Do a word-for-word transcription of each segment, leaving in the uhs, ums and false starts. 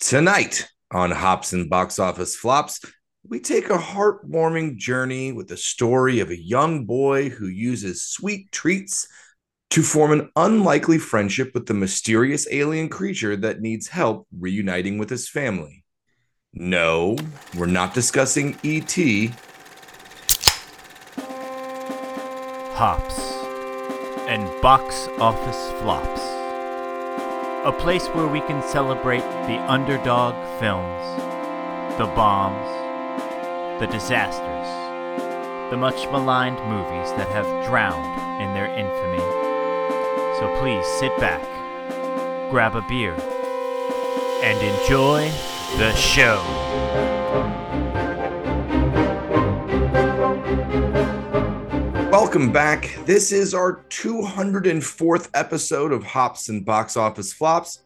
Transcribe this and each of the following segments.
Tonight on Hops and Box Office Flops, we take a heartwarming journey with the story of a young boy who uses sweet treats to form an unlikely friendship with the mysterious alien creature that needs help reuniting with his family. No, we're not discussing E T. Hops and Box Office Flops. A place where we can celebrate the underdog films, the bombs, the disasters, the much maligned movies that have drowned in their infamy. So please sit back, grab a beer, and enjoy the show. Welcome back. This is our two hundred fourth episode of Hops and Box Office Flops.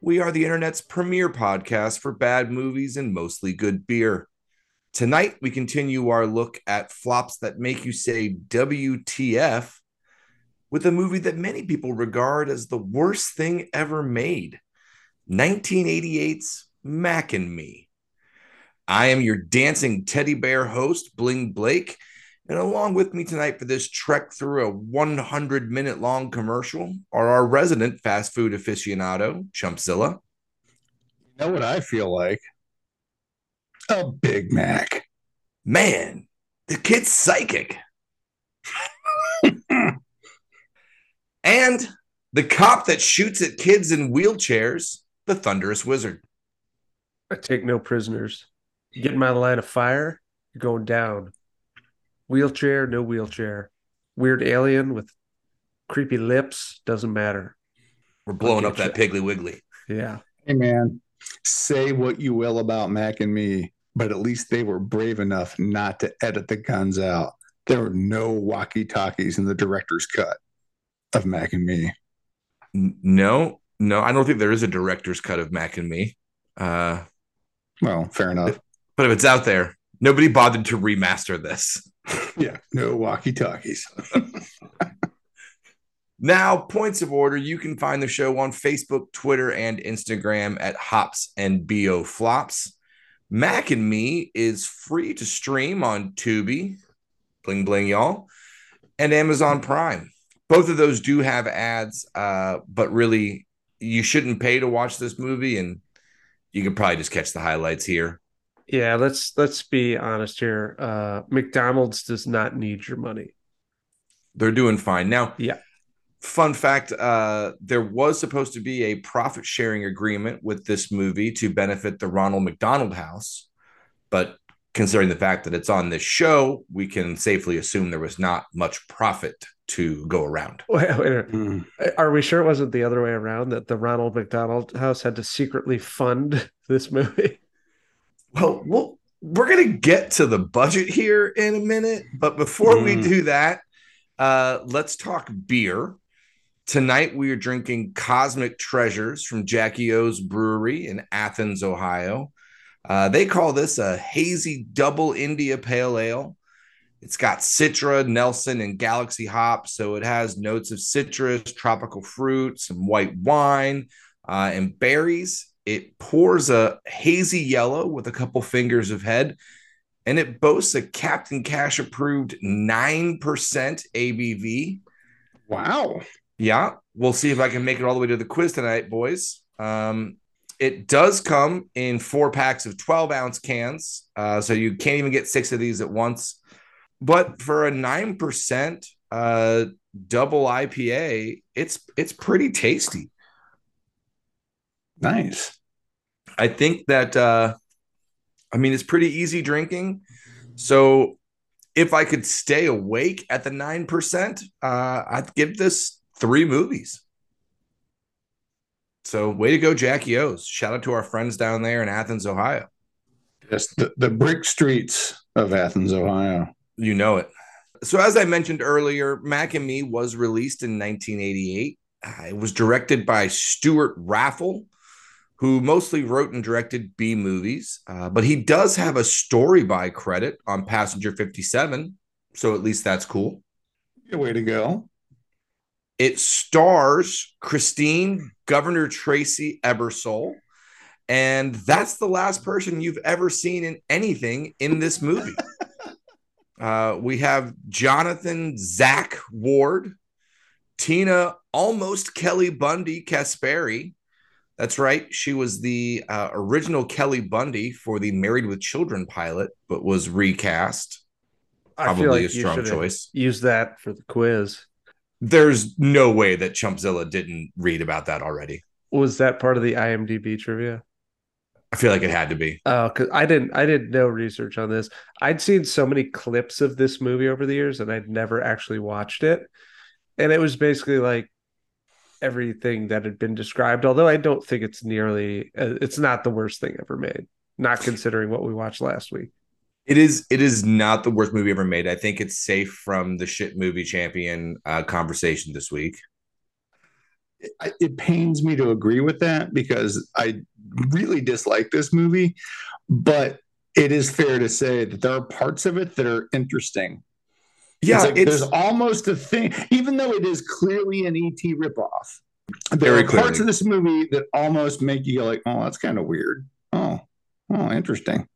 We are the internet's premier podcast for bad movies and mostly good beer. Tonight, we continue our look at flops that make you say W T F with a movie that many people regard as the worst thing ever made, nineteen eighty-eight's Mac and Me. I am your dancing teddy bear host, Bling Blake, and along with me tonight for this trek through a one hundred minute long commercial are our resident fast food aficionado, Chumpzilla. You know what I feel like? A Big Mac. Man, the kid's psychic. And the cop that shoots at kids in wheelchairs, the Thunderous Wizard. I take no prisoners. You get in my line of fire, you're going down. Wheelchair, no wheelchair. Weird alien with creepy lips, doesn't matter. We're blowing up that Piggly Wiggly. Yeah. Hey, man, say what you will about Mac and Me, but at least they were brave enough not to edit the guns out. There were no walkie-talkies in the director's cut of Mac and Me. No, no, I don't think there is a director's cut of Mac and Me. Uh, well, fair enough. But if it's out there, nobody bothered to remaster this. Yeah, no walkie-talkies. Now, points of order. You can find the show on Facebook, Twitter, and Instagram at Hops and B O Flops. Mac and Me is free to stream on Tubi, bling bling y'all, and Amazon Prime. Both of those do have ads, uh, but really, you shouldn't pay to watch this movie, and you can probably just catch the highlights here. Yeah, let's let's be honest here. Uh, McDonald's does not need your money. They're doing fine. Now, yeah. Fun fact, uh, there was supposed to be a profit-sharing agreement with this movie to benefit the Ronald McDonald House, but considering the fact that it's on this show, we can safely assume there was not much profit to go around. Wait, wait, mm. Are we sure it wasn't the other way around, that the Ronald McDonald House had to secretly fund this movie? Well, well, we're going to get to the budget here in a minute, but before mm. we do that, uh, let's talk beer. Tonight, we are drinking Cosmic Treasures from Jackie O's Brewery in Athens, Ohio. Uh, they call this a hazy double India pale ale. It's got Citra, Nelson, and Galaxy hops, so it has notes of citrus, tropical fruit, some white wine, uh, and berries. It pours a hazy yellow with a couple fingers of head, and it boasts a Captain Cash approved nine percent A B V. Wow. Yeah. We'll see if I can make it all the way to the quiz tonight, boys. Um, it does come in four packs of twelve ounce cans, uh, so you can't even get six of these at once. But for a nine percent uh, double I P A, it's it's pretty tasty. Nice. I think that, uh, I mean, it's pretty easy drinking. So if I could stay awake at the nine percent, uh, I'd give this three movies. So way to go, Jackie O's. Shout out to our friends down there in Athens, Ohio. Yes, the, the brick streets of Athens, Ohio. You know it. So as I mentioned earlier, Mac and Me was released in nineteen eighty-eight. Uh, it was directed by Stuart Raffill, who mostly wrote and directed B movies, uh, but he does have a story by credit on Passenger fifty-seven, so at least that's cool. Yeah, way to go. It stars Christine Governor Tracy Ebersole And that's the last person you've ever seen in anything in this movie. Uh, we have Jonathan Zach Ward, Tina almost Kelly Bundy Casperi. That's right. She was the uh, original Kelly Bundy for the Married with Children pilot, but was recast. Probably I feel like a strong choice. Use that for the quiz. There's no way that Chumpzilla didn't read about that already. Was that part of the I M D B trivia? I feel like it had to be. Oh, uh, because I didn't. I did no research on this. I'd seen so many clips of this movie over the years, and I'd never actually watched it. And it was basically like everything that had been described. Although I don't think it's nearly. Uh, it's not the worst thing ever made. Not considering what we watched last week. It is. It is not the worst movie ever made. I think it's safe from the shit movie champion uh, conversation this week. It, it pains me to agree with that because I really dislike this movie, but it is fair to say that there are parts of it that are interesting. Yeah, it's like it's, there's almost a thing, even though it is clearly an E T ripoff. There are clearly. Parts of this movie that almost make you go like, "Oh, that's kind of weird. Oh, oh, interesting."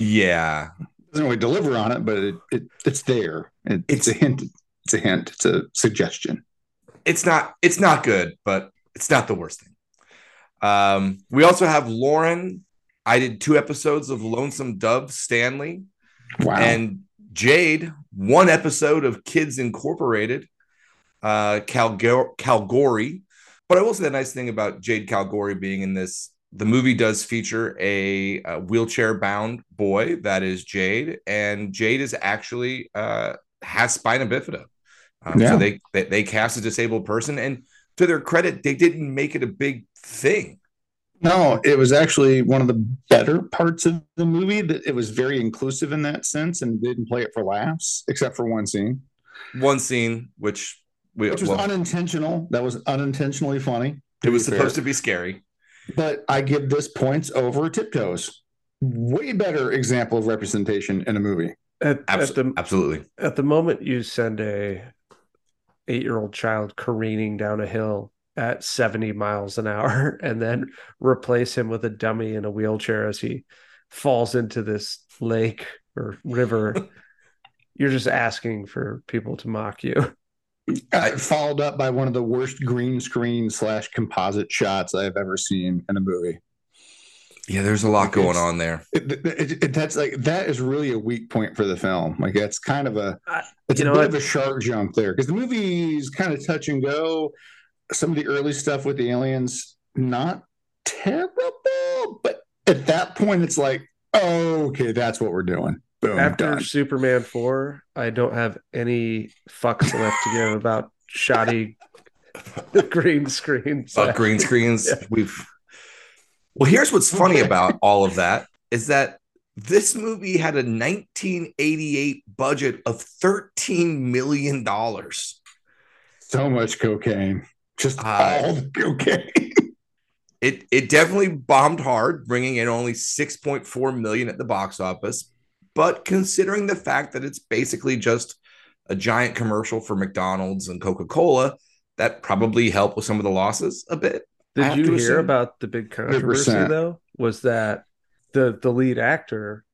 Yeah, it doesn't really deliver on it, but it, it it's there. It, it's, it's a hint. It's a hint. It's a suggestion. It's not. It's not good, but it's not the worst thing. Um, we also have Lauren. I did two episodes of Lonesome Dove Stanley. Wow. And Jade, one episode of Kids Incorporated, uh, Calgo- Calegory. But I will say the nice thing about Jade Calegory being in this, the movie does feature a, a wheelchair-bound boy. That is Jade. And Jade is actually uh, has spina bifida. Um, yeah. So they, they, they cast a disabled person. And to their credit, they didn't make it a big thing. No, it was actually one of the better parts of the movie. That it was very inclusive in that sense and didn't play it for laughs, except for one scene. One scene, which we which was well, unintentional. That was unintentionally funny. It was supposed to be scary. But I give this points over Tiptoes. Way better example of representation in a movie. At, Absol- at the, absolutely. At the moment you send a eight-year-old child careening down a hill at seventy miles an hour and then replace him with a dummy in a wheelchair as he falls into this lake or river, you're just asking for people to mock you. I, followed up by one of the worst green screen slash composite shots I've ever seen in a movie. Yeah, there's a lot going it's, on there. It, it, it, that's like that is really a weak point for the film. Like that's kind of a it's you know, a bit it, of a shark jump there because the movie is kind of touch and go. Some of the early stuff with the aliens, not terrible, but at that point, it's like, oh, okay, that's what we're doing. Boom. After done. Superman Four, I don't have any fucks left to give about shoddy green screens. About green screens, yeah. we've. Well, here's what's funny about all of that is that this movie had a nineteen eighty-eight budget of thirteen million dollars. So much cocaine. Just uh, all the cocaine. It, it definitely bombed hard, bringing in only six point four million dollars at the box office. But considering the fact that it's basically just a giant commercial for McDonald's and Coca-Cola, that probably helped with some of the losses a bit. Did you hear about the big controversy, one hundred percent. Though? Was that the, the lead actor,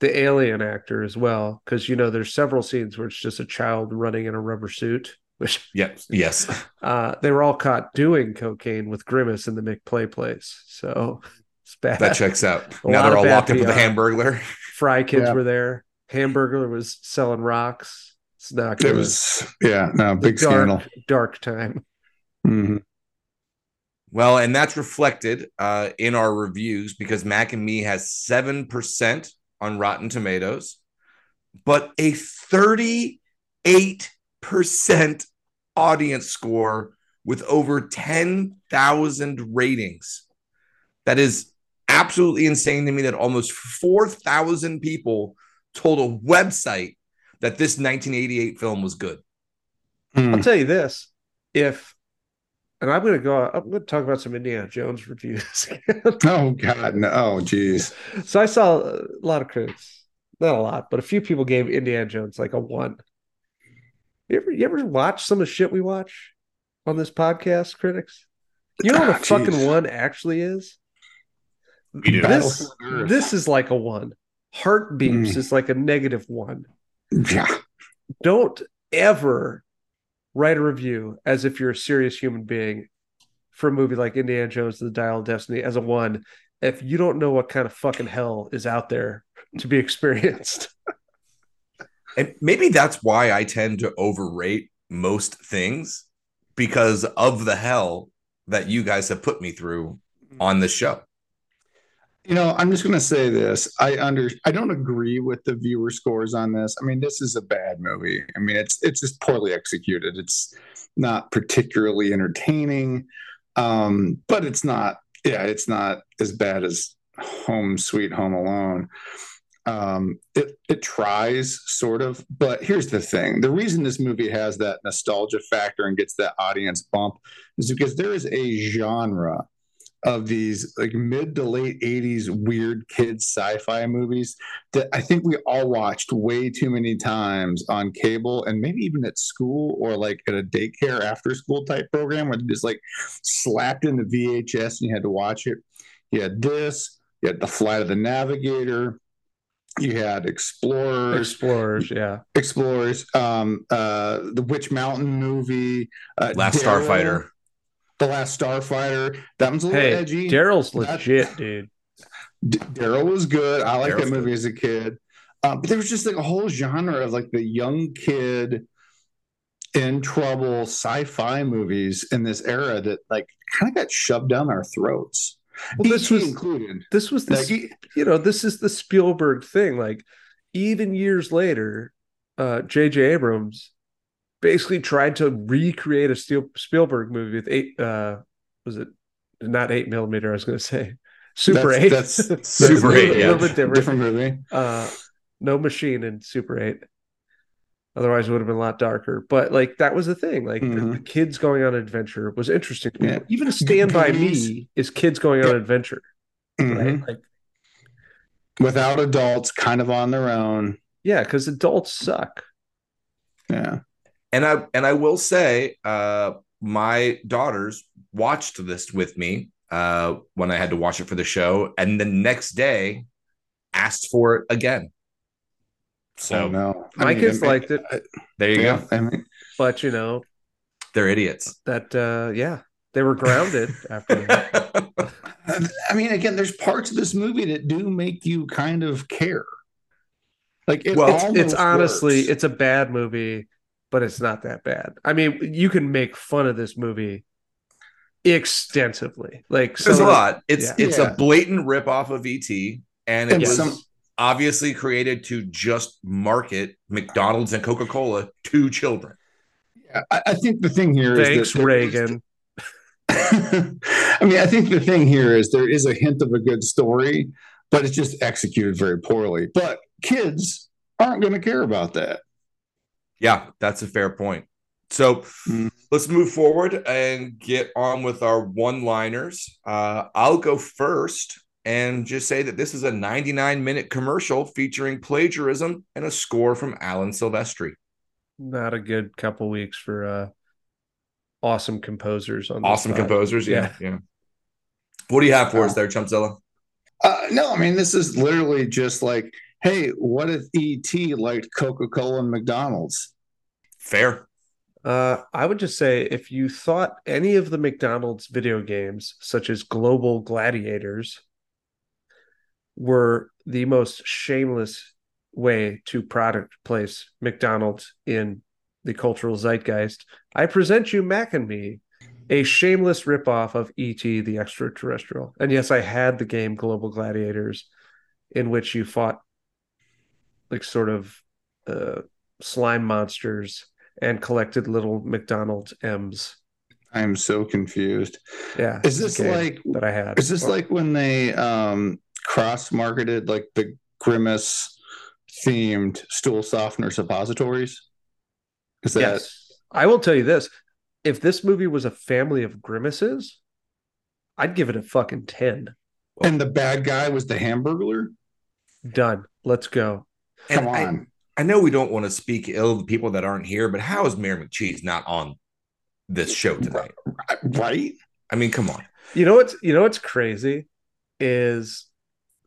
the alien actor as well? Because, you know, there's several scenes where it's just a child running in a rubber suit. Which, yep, yes. Uh, they were all caught doing cocaine with Grimace in the McPlay place. So it's bad. That checks out. A now they're all locked P R. Up with the Hamburglar. Fry kids yeah. were there. Hamburglar was selling rocks. It's not good. It was, yeah, no, big dark, scandal. Dark time. Mm-hmm. Well, and that's reflected uh, in our reviews because Mac and Me has seven percent on Rotten Tomatoes, but a thirty-eight percent audience score with over ten thousand ratings. That is absolutely insane to me that almost four thousand people told a website that this nineteen eighty-eight film was good. Mm. I'll tell you this. If... And I'm going to go, I'm going to talk about some Indiana Jones reviews. Oh, God, no, geez. So I saw a lot of critics, not a lot, but a few people gave Indiana Jones like a one. You ever, you ever watch some of the shit we watch on this podcast, critics? You know what a oh, fucking one actually is? We do. This, this is like a one. Heartbeats mm. is like a negative one. Yeah. Don't ever write a review as if you're a serious human being for a movie like Indiana Jones, The Dial of Destiny as a one if you don't know what kind of fucking hell is out there to be experienced. And maybe that's why I tend to overrate most things, because of the hell that you guys have put me through on this show. You know, I'm just going to say this. I under I don't agree with the viewer scores on this. I mean, this is a bad movie. I mean, it's it's just poorly executed. It's not particularly entertaining, um, but it's not. Yeah, it's not as bad as Home Sweet Home Alone. Um, it it tries sort of, but here's the thing: the reason this movie has that nostalgia factor and gets that audience bump is because there is a genre of these like mid to late eighties weird kids sci-fi movies that I think we all watched way too many times on cable, and maybe even at school or like at a daycare after school type program where they just like slapped in the V H S and you had to watch it. You had this, you had The Flight of the Navigator, you had Explorers, Explorers, yeah, Explorers, um, uh, the Witch Mountain movie, uh, Last Darryl, Starfighter. The Last Starfighter. That one's a little hey, edgy. Daryl's legit, that, dude. D- Daryl was good. I liked Daryl's that movie good. as a kid. Um, but there was just like a whole genre of like the young kid in trouble sci-fi movies in this era that like kind of got shoved down our throats. Well, this was included. This was the like, you know, this is the Spielberg thing. Like even years later, uh, J J Abrams basically tried to recreate a Spielberg movie with eight, uh, was it not eight millimeter? I was going to say Super Eight. That's Super Eight, yeah, a little bit different, different movie. Uh, no machine in Super Eight. Otherwise, it would have been a lot darker. But like that was the thing. Like mm-hmm. the, the kids going on an adventure was interesting. Yeah. Even Stand By Me is kids going on an adventure, mm-hmm. right? Like without adults, kind of on their own. Yeah, because adults suck. Yeah. And I and I will say, uh, my daughters watched this with me uh, when I had to watch it for the show, and the next day asked for it again. So oh, no. my I mean, kids I mean, liked it. I, there you yeah, go. I mean, but you know, they're idiots. That uh, yeah, they were grounded after that. I mean, again, there's parts of this movie that do make you kind of care. Like it well, it's, it's honestly, works. It's a bad movie. But it's not that bad. I mean, you can make fun of this movie extensively. Like there's a lot. It's yeah. it's yeah. a blatant ripoff of E T, and it and was some... obviously created to just market McDonald's and Coca-Cola to children. Yeah, I, I think the thing here Thanks, is that Reagan. I mean, I think the thing here is there is a hint of a good story, but it's just executed very poorly. But kids aren't going to care about that. Yeah, that's a fair point. So mm-hmm. let's move forward and get on with our one-liners. Uh, I'll go first and just say that this is a ninety-nine minute commercial featuring plagiarism and a score from Alan Silvestri. Not a good couple weeks for uh, awesome composers. on Awesome side. composers, yeah, yeah. yeah. What do you have for uh, us there, Chumpzilla? Uh, no, I mean, this is literally just like, hey, what if E T liked Coca-Cola and McDonald's? Fair. Uh, I would just say if you thought any of the McDonald's video games, such as Global Gladiators, were the most shameless way to product place McDonald's in the cultural zeitgeist, I present you Mac and Me, a shameless ripoff of E T the Extraterrestrial. And yes, I had the game Global Gladiators, in which you fought like sort of uh, slime monsters and collected little McDonald's M's. I'm so confused. Yeah. Is this like that I had? Is this or, like when they um, cross marketed like the Grimace themed stool softener suppositories? Is that? Yes. I will tell you this: if this movie was a family of Grimaces, I'd give it a fucking ten. And the bad guy was the Hamburglar? Done. Let's go. And Come on. I, I know we don't want to speak ill of the people that aren't here, but how is Mayor McCheese not on this show tonight? Right? I mean, come on. You know what's you know what's crazy is,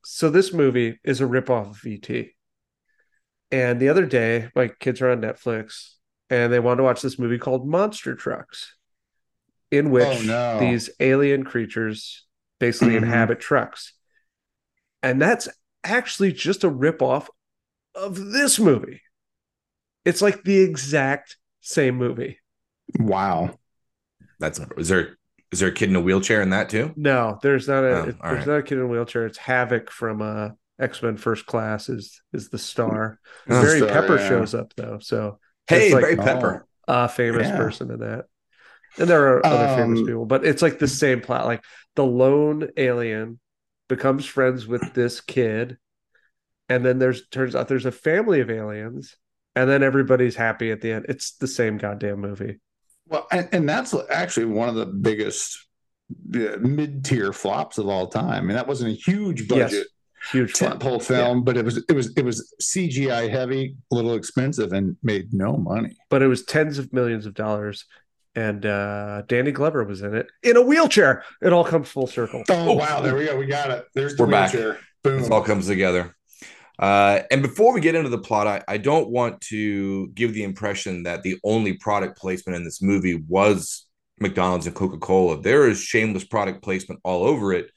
so this movie is a ripoff of E T. And the other day, my kids are on Netflix, and they wanted to watch this movie called Monster Trucks, in which oh, no. these alien creatures basically inhabit trucks. And that's actually just a ripoff of this movie. It's like the exact same movie. Wow. That's a, is there is there a kid in a wheelchair in that too? No, there's not a oh, it, there's right. not a kid in a wheelchair. It's Havoc from uh, X-Men First Class is is the star. Oh, Barry so, Pepper yeah. shows up though. So hey, like, Barry Pepper, a famous yeah. person in that. And there are other um, famous people, but it's like the same plot. Like the lone alien becomes friends with this kid, and then there's turns out there's a family of aliens, and then everybody's happy at the end. It's the same goddamn movie. Well, and, and that's actually one of the biggest uh, mid-tier flops of all time. I mean, that wasn't a huge budget, yes, huge tentpole film, yeah. but it was it was it was C G I heavy, a little expensive, and made no money. But it was tens of millions of dollars. And uh, Danny Glover was in it in a wheelchair. It all comes full circle. Oh, wow. There we go. We got it. There's the We're wheelchair. Back. Boom. It all comes together. Uh, and before we get into the plot, I, I don't want to give the impression that the only product placement in this movie was McDonald's and Coca-Cola. There is shameless product placement all over it,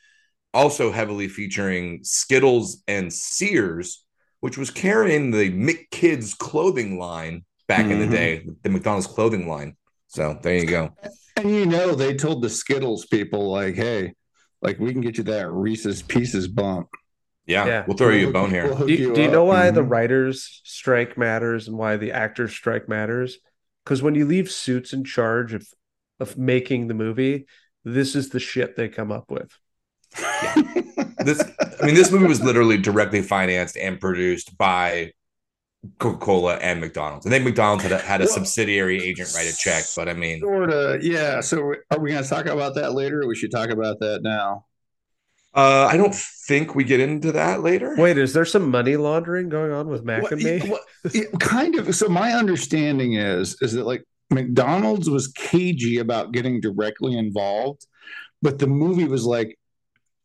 also heavily featuring Skittles and Sears, which was carrying the McKids clothing line back mm-hmm. in the day, the McDonald's clothing line. So there you go. And you know, they told the Skittles people, like, hey, like we can get you that Reese's Pieces bump. Yeah, yeah. we'll throw we'll you a bone here. We'll do you, do you know why mm-hmm. the writers' strike matters and why the actors' strike matters? Because when you leave suits in charge of, of making the movie, this is the shit they come up with. Yeah. this, I mean, this movie was literally directly financed and produced by Coca-Cola and McDonald's. I think McDonald's had a, had a well, subsidiary agent write a check, but I mean... Sort of, yeah. So are we going to talk about that later, or we should talk about that now? Uh, I don't think we get into that later. Wait, is there some money laundering going on with Mac well, and me? Well, it, kind of. So my understanding is, is that like McDonald's was cagey about getting directly involved, but the movie was like,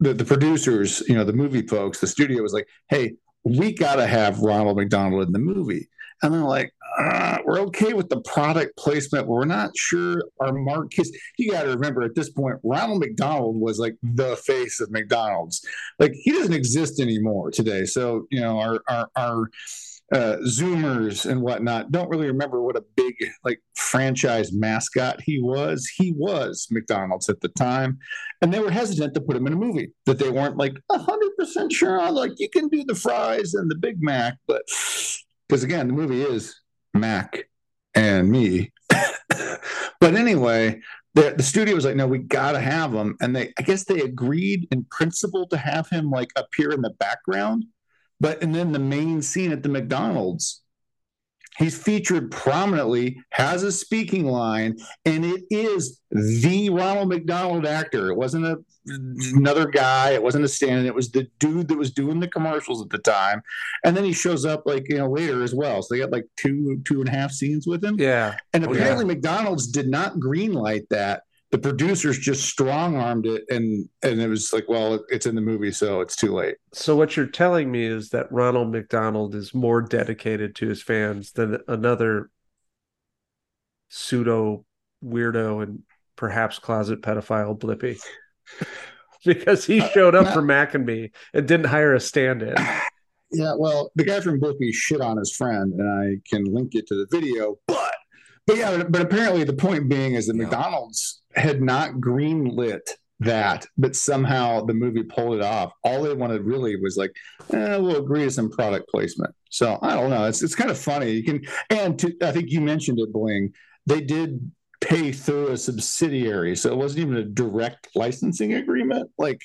the, the producers, you know, the movie folks, the studio was like, hey, we got to have Ronald McDonald in the movie. And they're like, uh, we're okay with the product placement. We're not sure our mark is. You got to remember at this point, Ronald McDonald was like the face of McDonald's. Like he doesn't exist anymore today. So, you know, our, our, our uh, Zoomers and whatnot don't really remember what a big like franchise mascot he was. He was McDonald's at the time. And they were hesitant to put him in a movie that they weren't like one hundred percent sure on. Like you can do the fries and the Big Mac, but... Because again, the movie is Mac and me. But anyway, the, the studio was like, no, we got to have him. And they, I guess they agreed in principle to have him like appear in the background. But and then the main scene at the McDonald's, he's featured prominently, has a speaking line, and it is the Ronald McDonald actor. It wasn't a, another guy. It wasn't a stand-in. It was the dude that was doing the commercials at the time. And then he shows up like, you know, later as well. So they got like two, two and a half scenes with him. Yeah. And apparently oh, yeah. McDonald's did not greenlight that. The producers just strong-armed it, and and it was like, well, it's in the movie, so it's too late. So what you're telling me is that Ronald McDonald is more dedicated to his fans than another pseudo weirdo and perhaps closet pedophile Blippy, because he showed up uh, not, for Mac and Me and didn't hire a stand-in. Yeah, well, the guy from Blippy shit on his friend, and I can link it to the video, but but yeah, but apparently the point being is that yeah. McDonald's had not greenlit that, but somehow the movie pulled it off. All they wanted really was like, eh, we'll agree to some product placement. So I don't know. It's it's kind of funny. You can, and to, I think you mentioned it, Bling. They did pay through a subsidiary, so it wasn't even a direct licensing agreement. Like,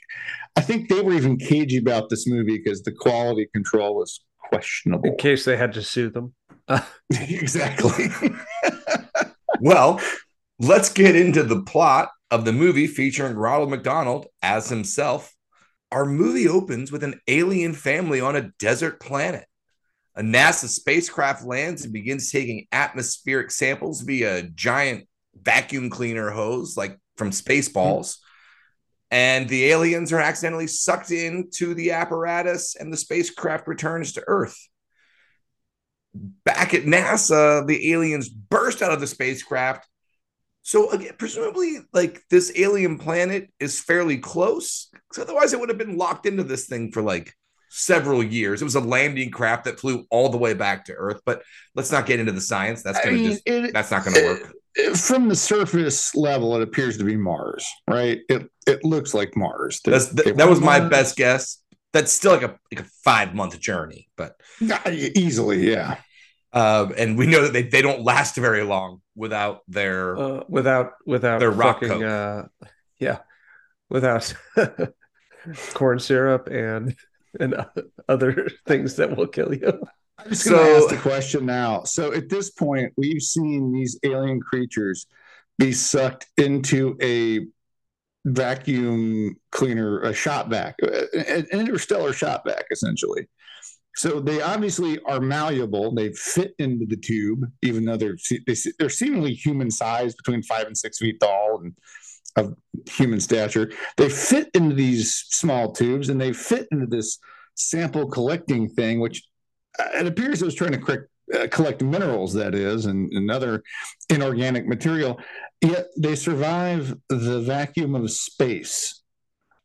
I think they were even cagey about this movie because the quality control was questionable. In case they had to sue them. Exactly. Well. Let's get into the plot of the movie featuring Ronald McDonald as himself. Our movie opens with an alien family on a desert planet. A NASA spacecraft lands and begins taking atmospheric samples via a giant vacuum cleaner hose, like from Spaceballs. and the aliens are accidentally sucked into the apparatus, and the spacecraft returns to Earth. Back at NASA, the aliens burst out of the spacecraft. So again, presumably, like, this alien planet is fairly close, because otherwise it would have been locked into this thing for like several years. It was a landing craft that flew all the way back to Earth. But let's not get into the science. That's gonna I mean, just, it, that's not going to work. It, from the surface level, it appears to be Mars, right? It it looks like Mars. Did, that's, that that was Mars? My best guess. That's still like a like a five month journey, but easily, yeah. Um, and we know that they, they don't last very long without their uh, without without their rock fucking, coke. Uh, yeah, without corn syrup and and other things that will kill you. I'm just going to so, ask the question now. So at this point, we've seen these alien creatures be sucked into a vacuum cleaner, a shop vac, an interstellar shop vac, essentially. So they obviously are malleable. They fit into the tube, even though they're they're seemingly human sized, between five and six feet tall and of human stature. They fit into these small tubes, and they fit into this sample collecting thing, which it appears it was trying to correct, uh, collect minerals, that is, and, and other inorganic material. Yet they survive the vacuum of space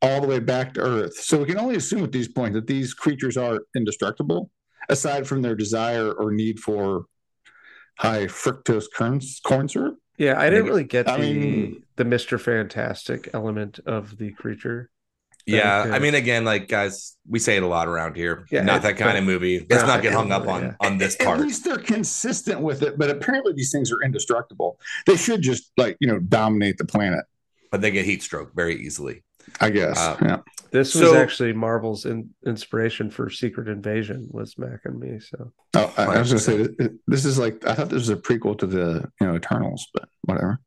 all the way back to Earth. So we can only assume at this point that these creatures are indestructible, aside from their desire or need for high fructose corn syrup. Yeah, I didn't really get I the mean, the Mister Fantastic element of the creature. Yeah, I mean, again, like, guys, we say it a lot around here. Yeah, not that kind of movie. Let's not get hung up on, yeah. on this part. At least they're consistent with it, but apparently these things are indestructible. They should just, like, you know, dominate the planet. But they get heat stroke very easily, I guess. Uh, yeah. This was so, actually Marvel's in, inspiration for Secret Invasion was Mac and me. So oh, I, I was going to say this is like I thought this was a prequel to the you know Eternals, but whatever.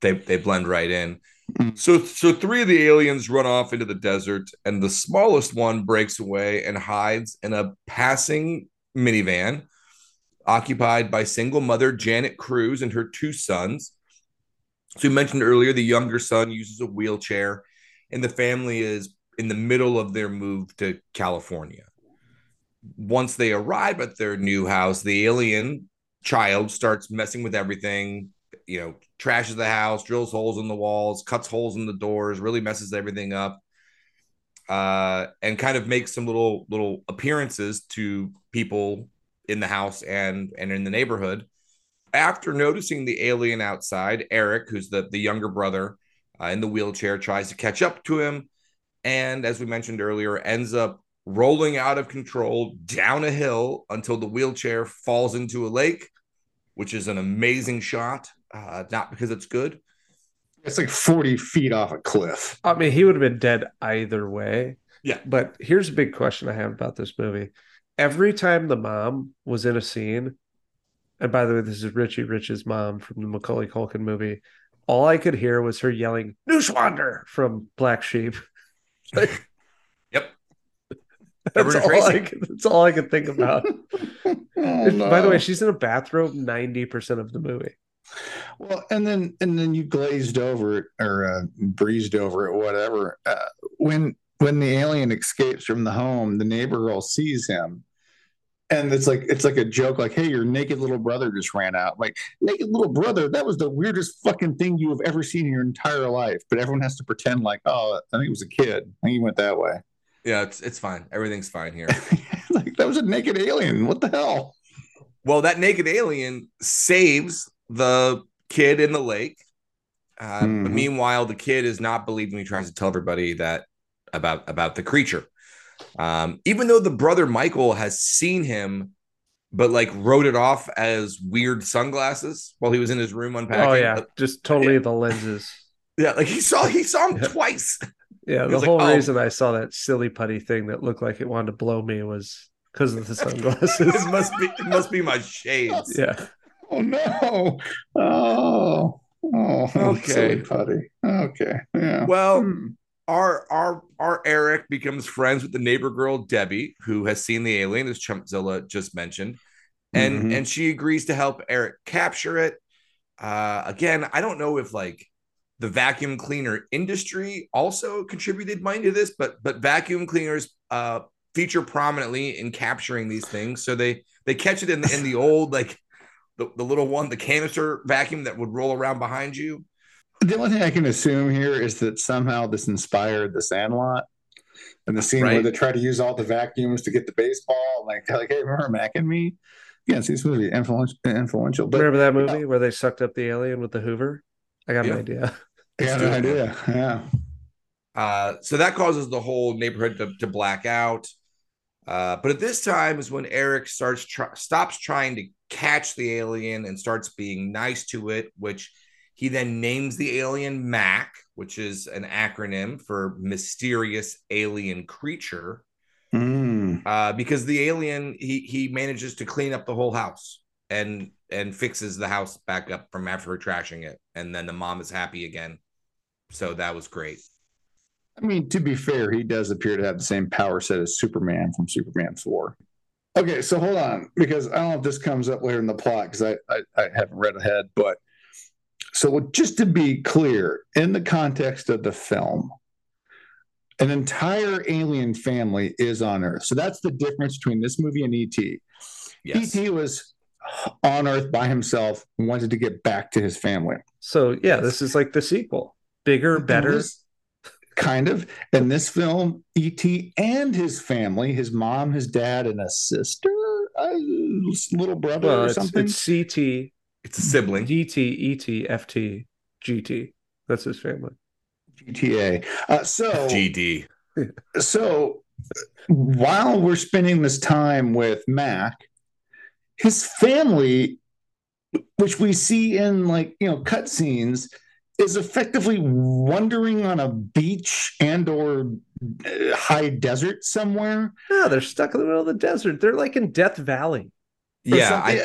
They they blend right in. Mm. So so three of the aliens run off into the desert, and the smallest one breaks away and hides in a passing minivan occupied by single mother Janet Cruz and her two sons. So you mentioned earlier the younger son uses a wheelchair. And the family is in the middle of their move to California. Once they arrive at their new house, the alien child starts messing with everything, you know, trashes the house, drills holes in the walls, cuts holes in the doors, really messes everything up, uh, and kind of makes some little little appearances to people in the house and, and in the neighborhood. After noticing the alien outside, Eric, who's the, the younger brother, Uh, in the wheelchair, tries to catch up to him, and as we mentioned earlier, ends up rolling out of control down a hill until the wheelchair falls into a lake, which is an amazing shot, uh, not because it's good. It's like forty feet off a cliff. I mean, he would have been dead either way. Yeah. But here's a big question I have about this movie. Every time the mom was in a scene, and by the way, this is Richie Rich's mom from the Macaulay Culkin movie, all I could hear was her yelling "Neuschwander" from Black Sheep. Like, yep, that's all, I could, that's all I could think about. oh, no. By the way, she's in a bathrobe ninety percent of the movie. Well, and then and then you glazed over it or uh, breezed over it, whatever. Uh, when when the alien escapes from the home, the neighbor girl sees him. And it's like it's like a joke, like, "Hey, your naked little brother just ran out." Like, naked little brother, that was the weirdest fucking thing you have ever seen in your entire life. But everyone has to pretend like, "Oh, I think it was a kid. I think he went that way." Yeah, it's it's fine. Everything's fine here. Like, that was a naked alien. What the hell? Well, that naked alien saves the kid in the lake. Uh, mm-hmm. But meanwhile, the kid is not believing. He tries to tell everybody that about about the creature. Um, even though the brother Michael has seen him, but like wrote it off as weird sunglasses while he was in his room unpacking. Oh yeah, just totally yeah. the lenses. Yeah, like he saw he saw him yeah. twice. Yeah, the whole like, reason oh. I saw that silly putty thing that looked like it wanted to blow me was because of the sunglasses. it must be it must be my shades. Yeah. Oh no. Oh. Oh. Okay. Silly putty. Okay. Yeah. Well. Hmm. Our, our our Eric becomes friends with the neighbor girl, Debbie, who has seen the alien, as Chumpzilla just mentioned. And mm-hmm. and she agrees to help Eric capture it. Uh, again, I don't know if like The vacuum cleaner industry also contributed money to this, but but vacuum cleaners uh, feature prominently in capturing these things. So they they catch it in the, in the old, like the, the little one, the canister vacuum that would roll around behind you. The only thing I can assume here is that somehow this inspired The Sandlot. And the scene right. where they try to use all the vacuums to get the baseball, like, like hey, remember Mac and Me? Yes, this movie influential. influential but, remember that movie yeah. where they sucked up the alien with the Hoover? I got yeah. an idea. I got an idea. Yeah. Uh, so that causes the whole neighborhood to, to black out. Uh, but at this time is when Eric starts tr- stops trying to catch the alien and starts being nice to it, which he then names the alien Mac, which is an acronym for Mysterious Alien Creature, mm. uh, because the alien, he he manages to clean up the whole house and and fixes the house back up from after trashing it. And then the mom is happy again. So that was great. I mean, to be fair, he does appear to have the same power set as Superman from Superman Four. Okay, so hold on, because I don't know if this comes up later in the plot, because I, I, I haven't read ahead, but... So just to be clear, in the context of the film, an entire alien family is on Earth. So that's the difference between this movie and E T. Yes. E T was on Earth by himself and wanted to get back to his family. So, yeah, this is like the sequel. Bigger, better. This, kind of. In this film, E T and his family, his mom, his dad, and a sister, a little brother well, or it's, something. It's C T. It's a sibling. D T, E T, F T, G T. That's his family. G T A. Uh, so G D. So while we're spending this time with Mac, his family, which we see in like you know cutscenes, is effectively wandering on a beach and or high desert somewhere. No, they're stuck in the middle of the desert. They're like in Death Valley. Yeah, I,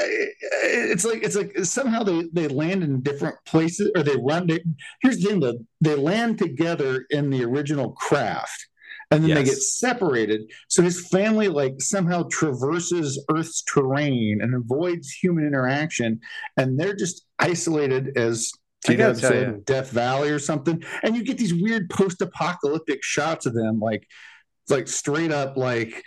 it's like it's like somehow they, they land in different places, or they run. They, here's the thing: though, they land together in the original craft, and then yes. they get separated. So his family like somehow traverses Earth's terrain and avoids human interaction, and they're just isolated as you know, Death Valley or something. And you get these weird post-apocalyptic shots of them, like like straight up like.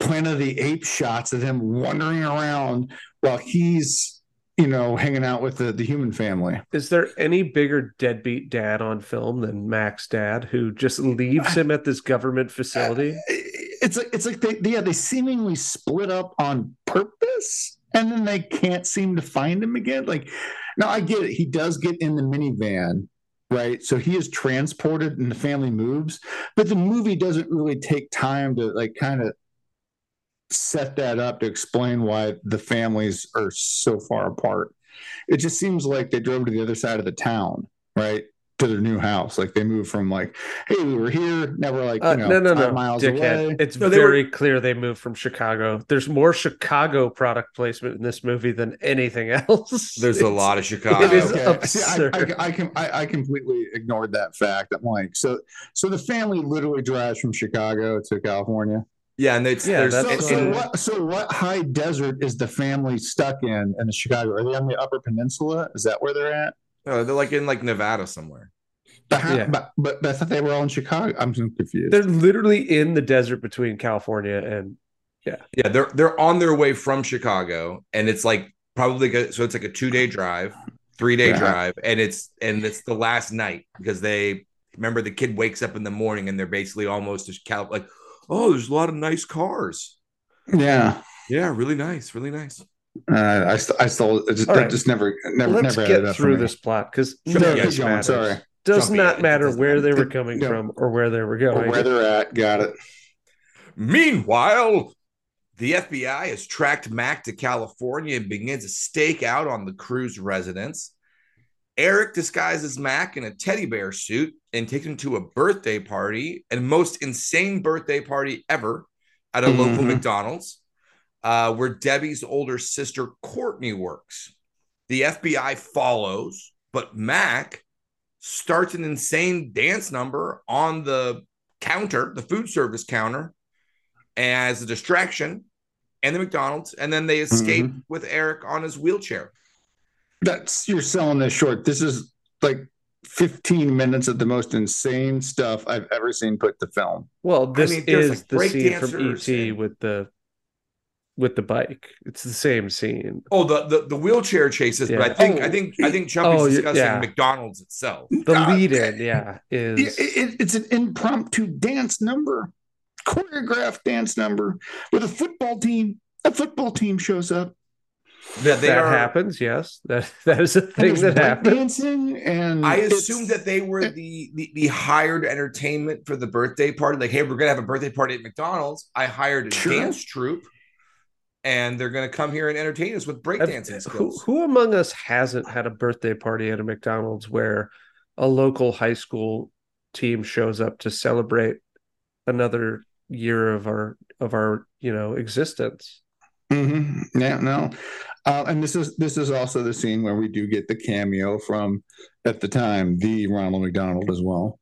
Planet of the Apes shots of him wandering around while he's, you know, hanging out with the, the human family. Is there any bigger deadbeat dad on film than Mac's dad, who just leaves him at this government facility? It's like it's like they, they yeah they seemingly split up on purpose, and then they can't seem to find him again. Like, now I get it. He does get in the minivan. Right. So he is transported and the family moves, but the movie doesn't really take time to like kind of set that up to explain why the families are so far apart. It just seems like they drove to the other side of the town, right, to their new house. Like they moved from like, hey, we were here, now we're like, you uh, know, no, no, five no. miles Dickhead. away. It's no, very were... clear they moved from Chicago. There's more Chicago product placement in this movie than anything else. There's it's, a lot of Chicago. It is okay. absurd. See, I, I, I can I, I completely ignored that fact. I'm like, so so the family literally drives from Chicago to California. Yeah, and it's yeah, so, so, in, what, so what high desert is the family stuck in in Chicago? Are they on the Upper Peninsula? Is that where they're at? No, they're like in like Nevada somewhere. But how, yeah. but, but I thought they were all in Chicago. I'm so confused. They're literally in the desert between California and yeah, yeah. They're they're on their way from Chicago, and it's like probably a, so it's like a two day drive, three day yeah. drive, and it's and it's the last night because they remember the kid wakes up in the morning and they're basically almost as Cal like. Oh, there's a lot of nice cars. Yeah. Yeah, really nice, really nice. Uh, I, st- I still I just, right. just never, never, Let's never get through this plot because it yeah, Sorry, does Jumping not matter does where matter. they were coming yeah. from or where they were going. Or where they're at, got it. Meanwhile, the F B I has tracked Mac to California and begins a stakeout on the crew's residence. Eric disguises Mac in a teddy bear suit and takes him to a birthday party, and most insane birthday party ever at a mm-hmm. local McDonald's, uh, where Debbie's older sister Courtney works. The F B I follows, but Mac starts an insane dance number on the counter, the food service counter, as a distraction, and the McDonald's, and then they escape mm-hmm. with Eric on his wheelchair. That's you're selling this short. This is like fifteen minutes of the most insane stuff I've ever seen put to film. Well, this I mean, is like the scene from E T and... with the with the bike. It's the same scene. Oh, the the, the wheelchair chases. Yeah. But I think oh. I think I think Chumpy's oh, discussing yeah. McDonald's itself. The uh, lead in, yeah, is it, it, it's an impromptu dance number, choreographed dance number with a football team. A football team shows up. That, that are, happens, yes. That that is a thing that happens. And I assume that they were the, the the hired entertainment for the birthday party. Like, hey, we're gonna have a birthday party at McDonald's. I hired a sure. dance troupe, and they're gonna come here and entertain us with breakdancing skills. Who, who among us hasn't had a birthday party at a McDonald's where a local high school team shows up to celebrate another year of our of our you know existence? Mm-hmm. Yeah, no. Uh, and this is this is also the scene where we do get the cameo from, at the time, the Ronald McDonald as well.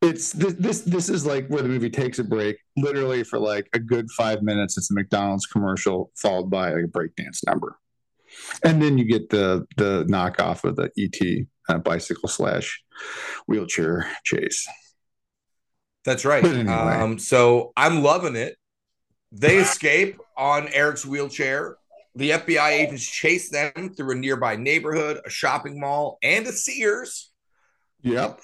It's th- this this is like where the movie takes a break, literally for like a good five minutes. It's a McDonald's commercial followed by like a breakdance number, and then you get the the knockoff of the E T uh, bicycle slash wheelchair chase. That's right. Anyway. Um, so I'm loving it. They escape on Eric's wheelchair. The F B I agents chase them through a nearby neighborhood, a shopping mall, and a Sears. Yep.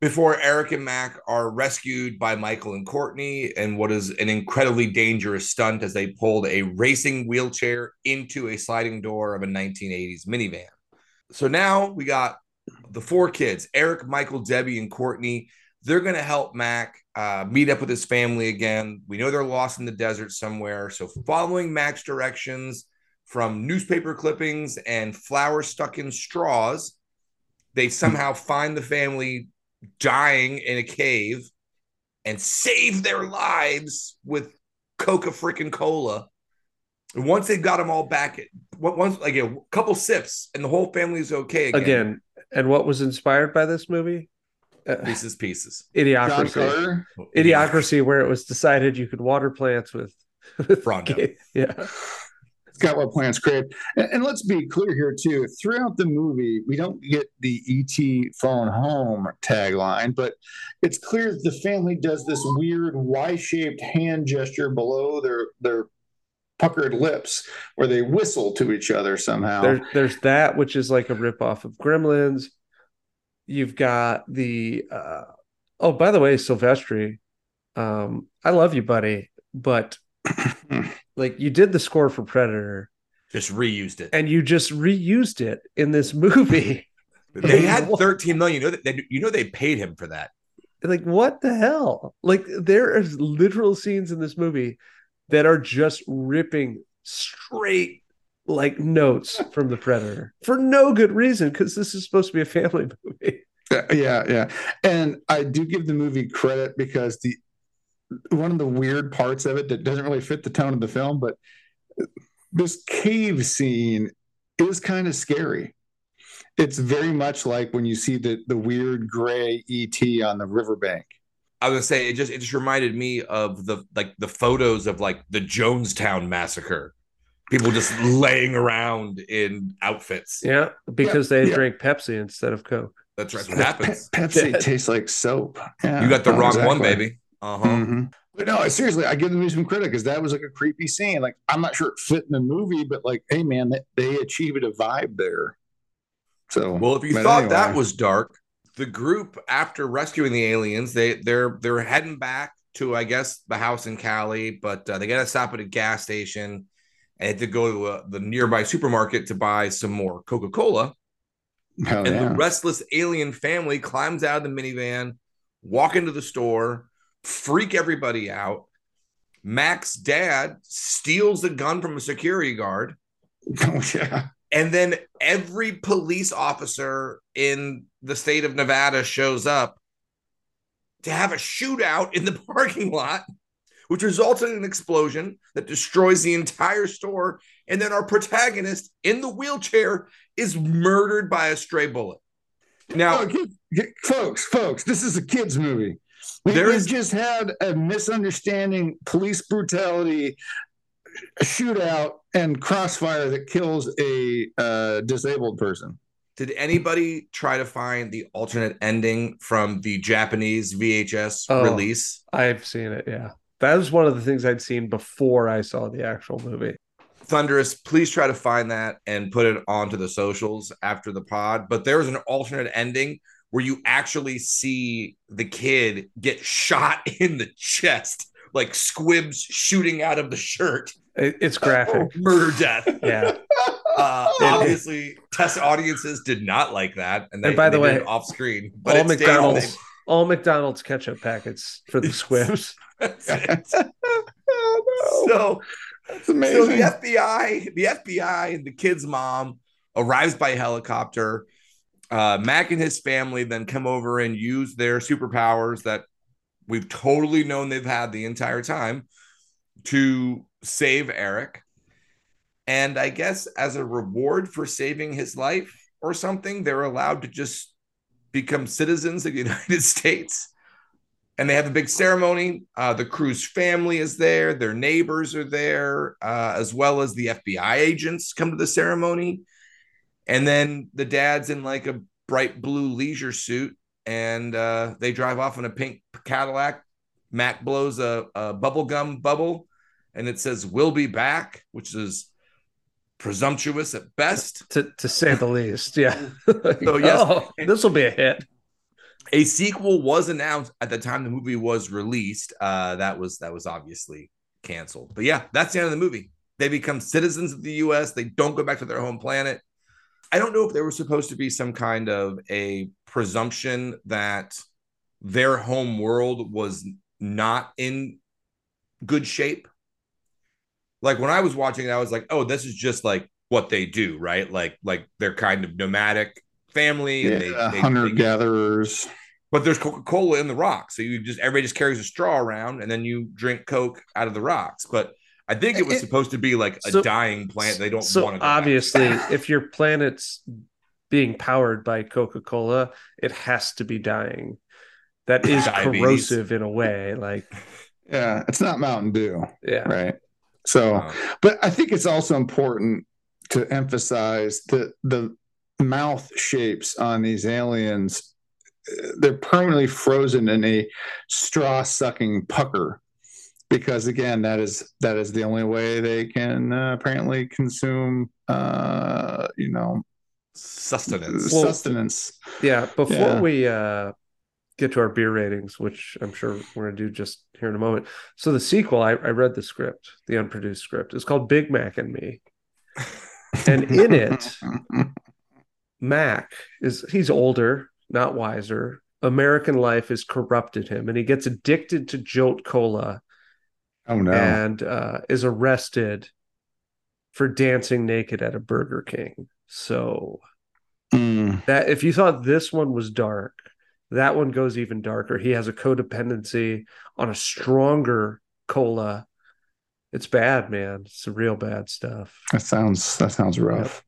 Before Eric and Mac are rescued by Michael and Courtney in what is an incredibly dangerous stunt as they pulled a racing wheelchair into a sliding door of a nineteen eighties minivan. So now we got the four kids, Eric, Michael, Debbie, and Courtney. They're going to help Mac uh, meet up with his family again. We know they're lost in the desert somewhere. So following Mac's directions from newspaper clippings and flowers stuck in straws, they somehow find the family dying in a cave and save their lives with Coca-Frickin-Cola. And once they've got them all back, once like a couple sips and the whole family is okay again. Again, and what was inspired by this movie? Pieces, pieces, Idiocracy, Idiocracy, where it was decided you could water plants with, with Frondo. Yeah, it's got what plants crave. And, and let's be clear here too. Throughout the movie, we don't get the E T phone home tagline, but it's clear that the family does this weird Y-shaped hand gesture below their their puckered lips, where they whistle to each other somehow. There, there's that, which is like a ripoff of Gremlins. You've got the, uh, oh, by the way, Silvestri, um, I love you, buddy, but like you did the score for Predator. Just reused it. And you just reused it in this movie. They like, had thirteen million dollars. You know, they, you know they paid him for that. Like, what the hell? Like, there are literal scenes in this movie that are just ripping straight like notes from the Predator for no good reason, because this is supposed to be a family movie. Yeah, yeah. And I do give the movie credit, because the one of the weird parts of it that doesn't really fit the tone of the film, but this cave scene is kind of scary. It's very much like when you see the the weird gray E T on the riverbank. I was gonna say it just it just reminded me of the like the photos of like the Jonestown massacre. People just laying around in outfits. Yeah, because yeah, they yeah. drink Pepsi instead of Coke. That's right. That's what happens. Pe- Pepsi yeah. tastes like soap. Yeah, you got the oh, wrong exactly. one, baby. Uh huh. Mm-hmm. But no, seriously, I give the movie some credit, because that was like a creepy scene. Like, I'm not sure it fit in the movie, but like, hey, man, they, they achieved a vibe there. So, well, if you thought anyway. that was dark, the group, after rescuing the aliens, they they're they're heading back to, I guess, the house in Cali, but uh, they got to stop at a gas station. I had to go to uh, the nearby supermarket to buy some more Coca-Cola. Oh, and yeah. the restless alien family climbs out of the minivan, walk into the store, freak everybody out. Mac's dad steals the gun from a security guard. Oh, yeah. And then every police officer in the state of Nevada shows up to have a shootout in the parking lot, which resulted in an explosion that destroys the entire store. And then our protagonist in the wheelchair is murdered by a stray bullet. Now, oh, get, get, folks, folks, this is a kid's movie. We is, just had a misunderstanding, police brutality, shootout, and crossfire that kills a uh, disabled person. Did anybody try to find the alternate ending from the Japanese V H S oh, release? I've seen it, yeah. That was one of the things I'd seen before I saw the actual movie. Thunderous, please try to find that and put it onto the socials after the pod. But there was an alternate ending where you actually see the kid get shot in the chest, like squibs shooting out of the shirt. It's graphic. Oh, murder death. Yeah. Uh, obviously, test audiences did not like that. And, they, and by the way, off screen. But all McDonald's, they... all McDonald's ketchup packets for the squibs. That's it. Oh, no. So that's amazing. So the F B I, the F B I and the kid's mom arrives by helicopter. Uh, Mac and his family then come over and use their superpowers that we've totally known they've had the entire time to save Eric. And I guess as a reward for saving his life or something, they're allowed to just become citizens of the United States. And they have a big ceremony. Uh, the crew's family is there. Their neighbors are there, uh, as well as the F B I agents come to the ceremony. And then the dad's in like a bright blue leisure suit, and uh, they drive off in a pink Cadillac. Mac blows a, a bubblegum bubble, and it says, "We'll be back," which is presumptuous at best. To, to say the least, yeah. So yes, oh, this will be a hit. A sequel was announced at the time the movie was released. Uh, that was that was obviously canceled. But yeah, that's the end of the movie. They become citizens of the U S. They don't go back to their home planet. I don't know if there was supposed to be some kind of a presumption that their home world was not in good shape. Like when I was watching it, I was like, oh, this is just like what they do, right? Like, like they're kind of nomadic family. Yeah, and they, they, hunter-gatherers. They, but there's Coca-Cola in the rock. So you just, everybody just carries a straw around and then you drink Coke out of the rocks. But I think it was it, supposed to be like a so, dying planet. They don't so want to go obviously, back. If your planet's being powered by Coca-Cola, it has to be dying. That is corrosive in a way. Like, yeah, it's not Mountain Dew. Yeah. Right. So, wow. But I think it's also important to emphasize that the mouth shapes on these aliens, they're permanently frozen in a straw-sucking pucker. Because again, that is that is the only way they can uh, apparently consume, uh, you know, sustenance. Well, sustenance. Yeah. Before yeah. we uh, get to our beer ratings, which I'm sure we're gonna do just here in a moment. So the sequel, I, I read the script, the unproduced script. It's called Big Mac and Me, and in it, Mac is he's older, not wiser. American life has corrupted him, and he gets addicted to Jolt Cola. Oh, no. And uh, is arrested for dancing naked at a Burger King. So mm. that if you thought this one was dark, that one goes even darker. He has a codependency on a stronger cola. It's bad, man. It's some real bad stuff. That sounds that sounds rough.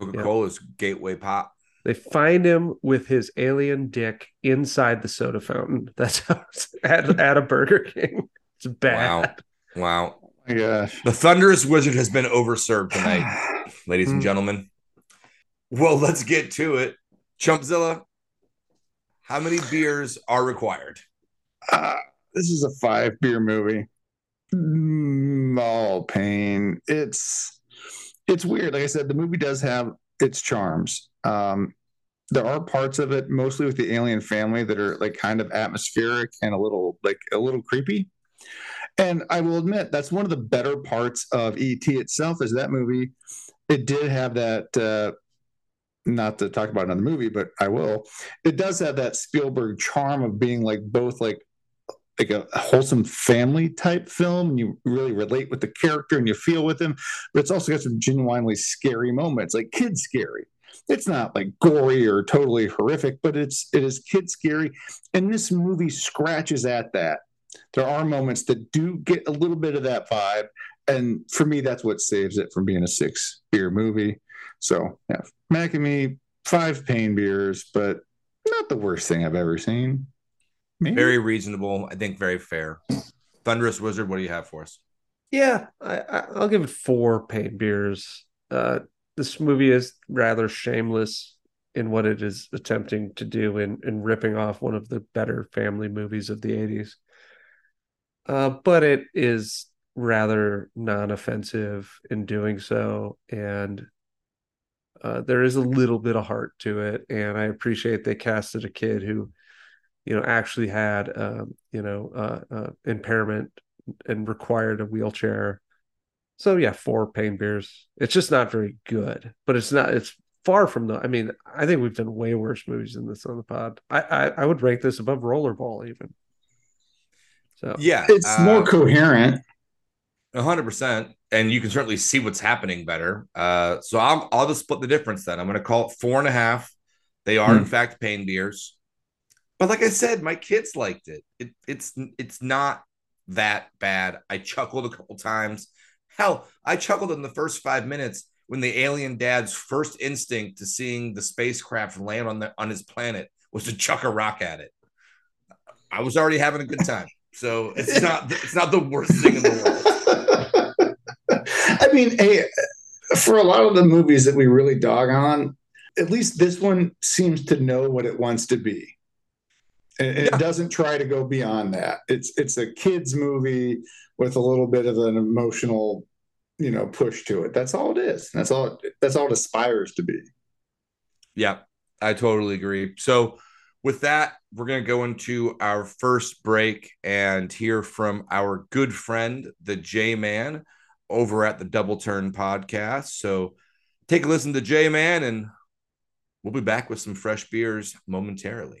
Yep. Coca-Cola's yep. gateway pop. They find him with his alien dick inside the soda fountain. That's how it's at, at a Burger King. It's bad. Wow. Wow. Oh my gosh. The Thunderous Wizard has been overserved tonight, ladies and gentlemen. Well, let's get to it. Chumpzilla, how many beers are required? Uh, this is a five beer movie. Oh, pain. It's it's weird. Like I said, the movie does have its charms. Um, there are parts of it, mostly with the alien family, that are like kind of atmospheric and a little like a little creepy. And I will admit, that's one of the better parts of E T itself is that movie. It did have that, uh, not to talk about another movie, but I will. It does have that Spielberg charm of being like both like like a wholesome family type film. And you really relate with the character and you feel with him. But it's also got some genuinely scary moments, like kid scary. It's not like gory or totally horrific, but it's it is kid scary. And this movie scratches at that. There are moments that do get a little bit of that vibe. And for me, that's what saves it from being a six beer movie. So yeah, Mac and Me, five pain beers, but not the worst thing I've ever seen. Maybe. Very reasonable. I think very fair. Thunderous Wizard, what do you have for us? Yeah, I, I'll give it four pain beers. Uh, this movie is rather shameless in what it is attempting to do in, in ripping off one of the better family movies of the eighties. Uh, but it is rather non-offensive in doing so, and uh, there is a little bit of heart to it, and I appreciate they casted a kid who, you know, actually had, um, you know, uh, uh, impairment and required a wheelchair. So yeah, four pain beers. It's just not very good, but it's not, it's far from the, I mean, I think we've done way worse movies than this on the pod. I, I, I would rank this above Rollerball even. So yeah, it's uh, more coherent. one hundred percent. And you can certainly see what's happening better. Uh, so I'm, I'll just split the difference then. I'm going to call it four and a half. They are hmm. in fact pain beers. But like I said, my kids liked it. it. It's it's not that bad. I chuckled a couple times. Hell, I chuckled in the first five minutes when the alien dad's first instinct to seeing the spacecraft land on the on his planet was to chuck a rock at it. I was already having a good time, so it's not it's not the worst thing in the world. I mean, hey, for a lot of the movies that we really dog on, at least this one seems to know what it wants to be. And it yeah. doesn't try to go beyond that. It's it's a kids movie with a little bit of an emotional, you know, push to it. That's all it is. That's all. That's all it aspires to be. Yeah, I totally agree. So with that, we're going to go into our first break and hear from our good friend, the J-Man, over at the Double Turn Podcast. So take a listen to J-Man, and we'll be back with some fresh beers momentarily.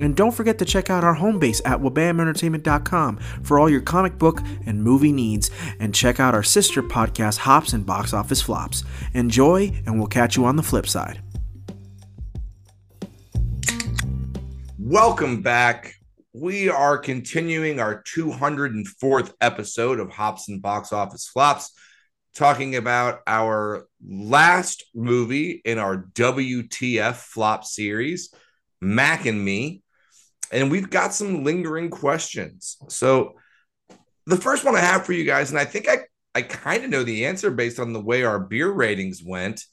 And don't forget to check out our home base at wabam entertainment dot com for all your comic book and movie needs. And check out our sister podcast, Hops and Box Office Flops. Enjoy, and we'll catch you on the flip side. Welcome back. We are continuing our two hundred fourth episode of Hops and Box Office Flops, talking about our last movie in our W T F Flop series, Mac and Me. And we've got some lingering questions. So the first one I have for you guys, and I think I, I kind of know the answer based on the way our beer ratings went.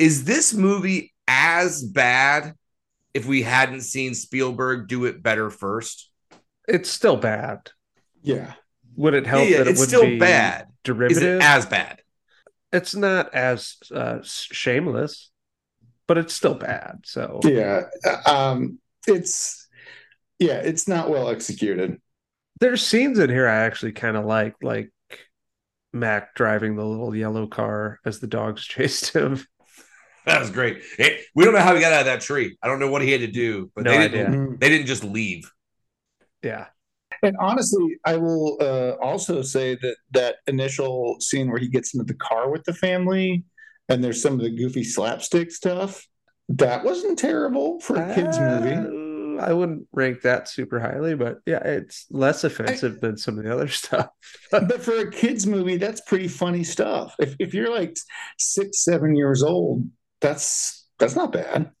Is this movie as bad if we hadn't seen Spielberg do it better first? It's still bad. Yeah. Would it help yeah, that it would still be bad? Derivative? Is it as bad? It's not as uh, shameless, but it's still bad. So yeah, um, it's, yeah, it's not well executed. There's scenes in here I actually kind of like, like Mac driving the little yellow car as the dogs chased him. That was great. It, we don't know how he got out of that tree. I don't know what he had to do, but no they, didn't, they didn't just leave. Yeah. And honestly, I will uh, also say that that initial scene where he gets into the car with the family, and there's some of the goofy slapstick stuff. That wasn't terrible for a kid's uh, movie. I wouldn't rank that super highly, but yeah, it's less offensive I, than some of the other stuff. But for a kid's movie, that's pretty funny stuff. If if you're like six, seven years old, that's that's not bad.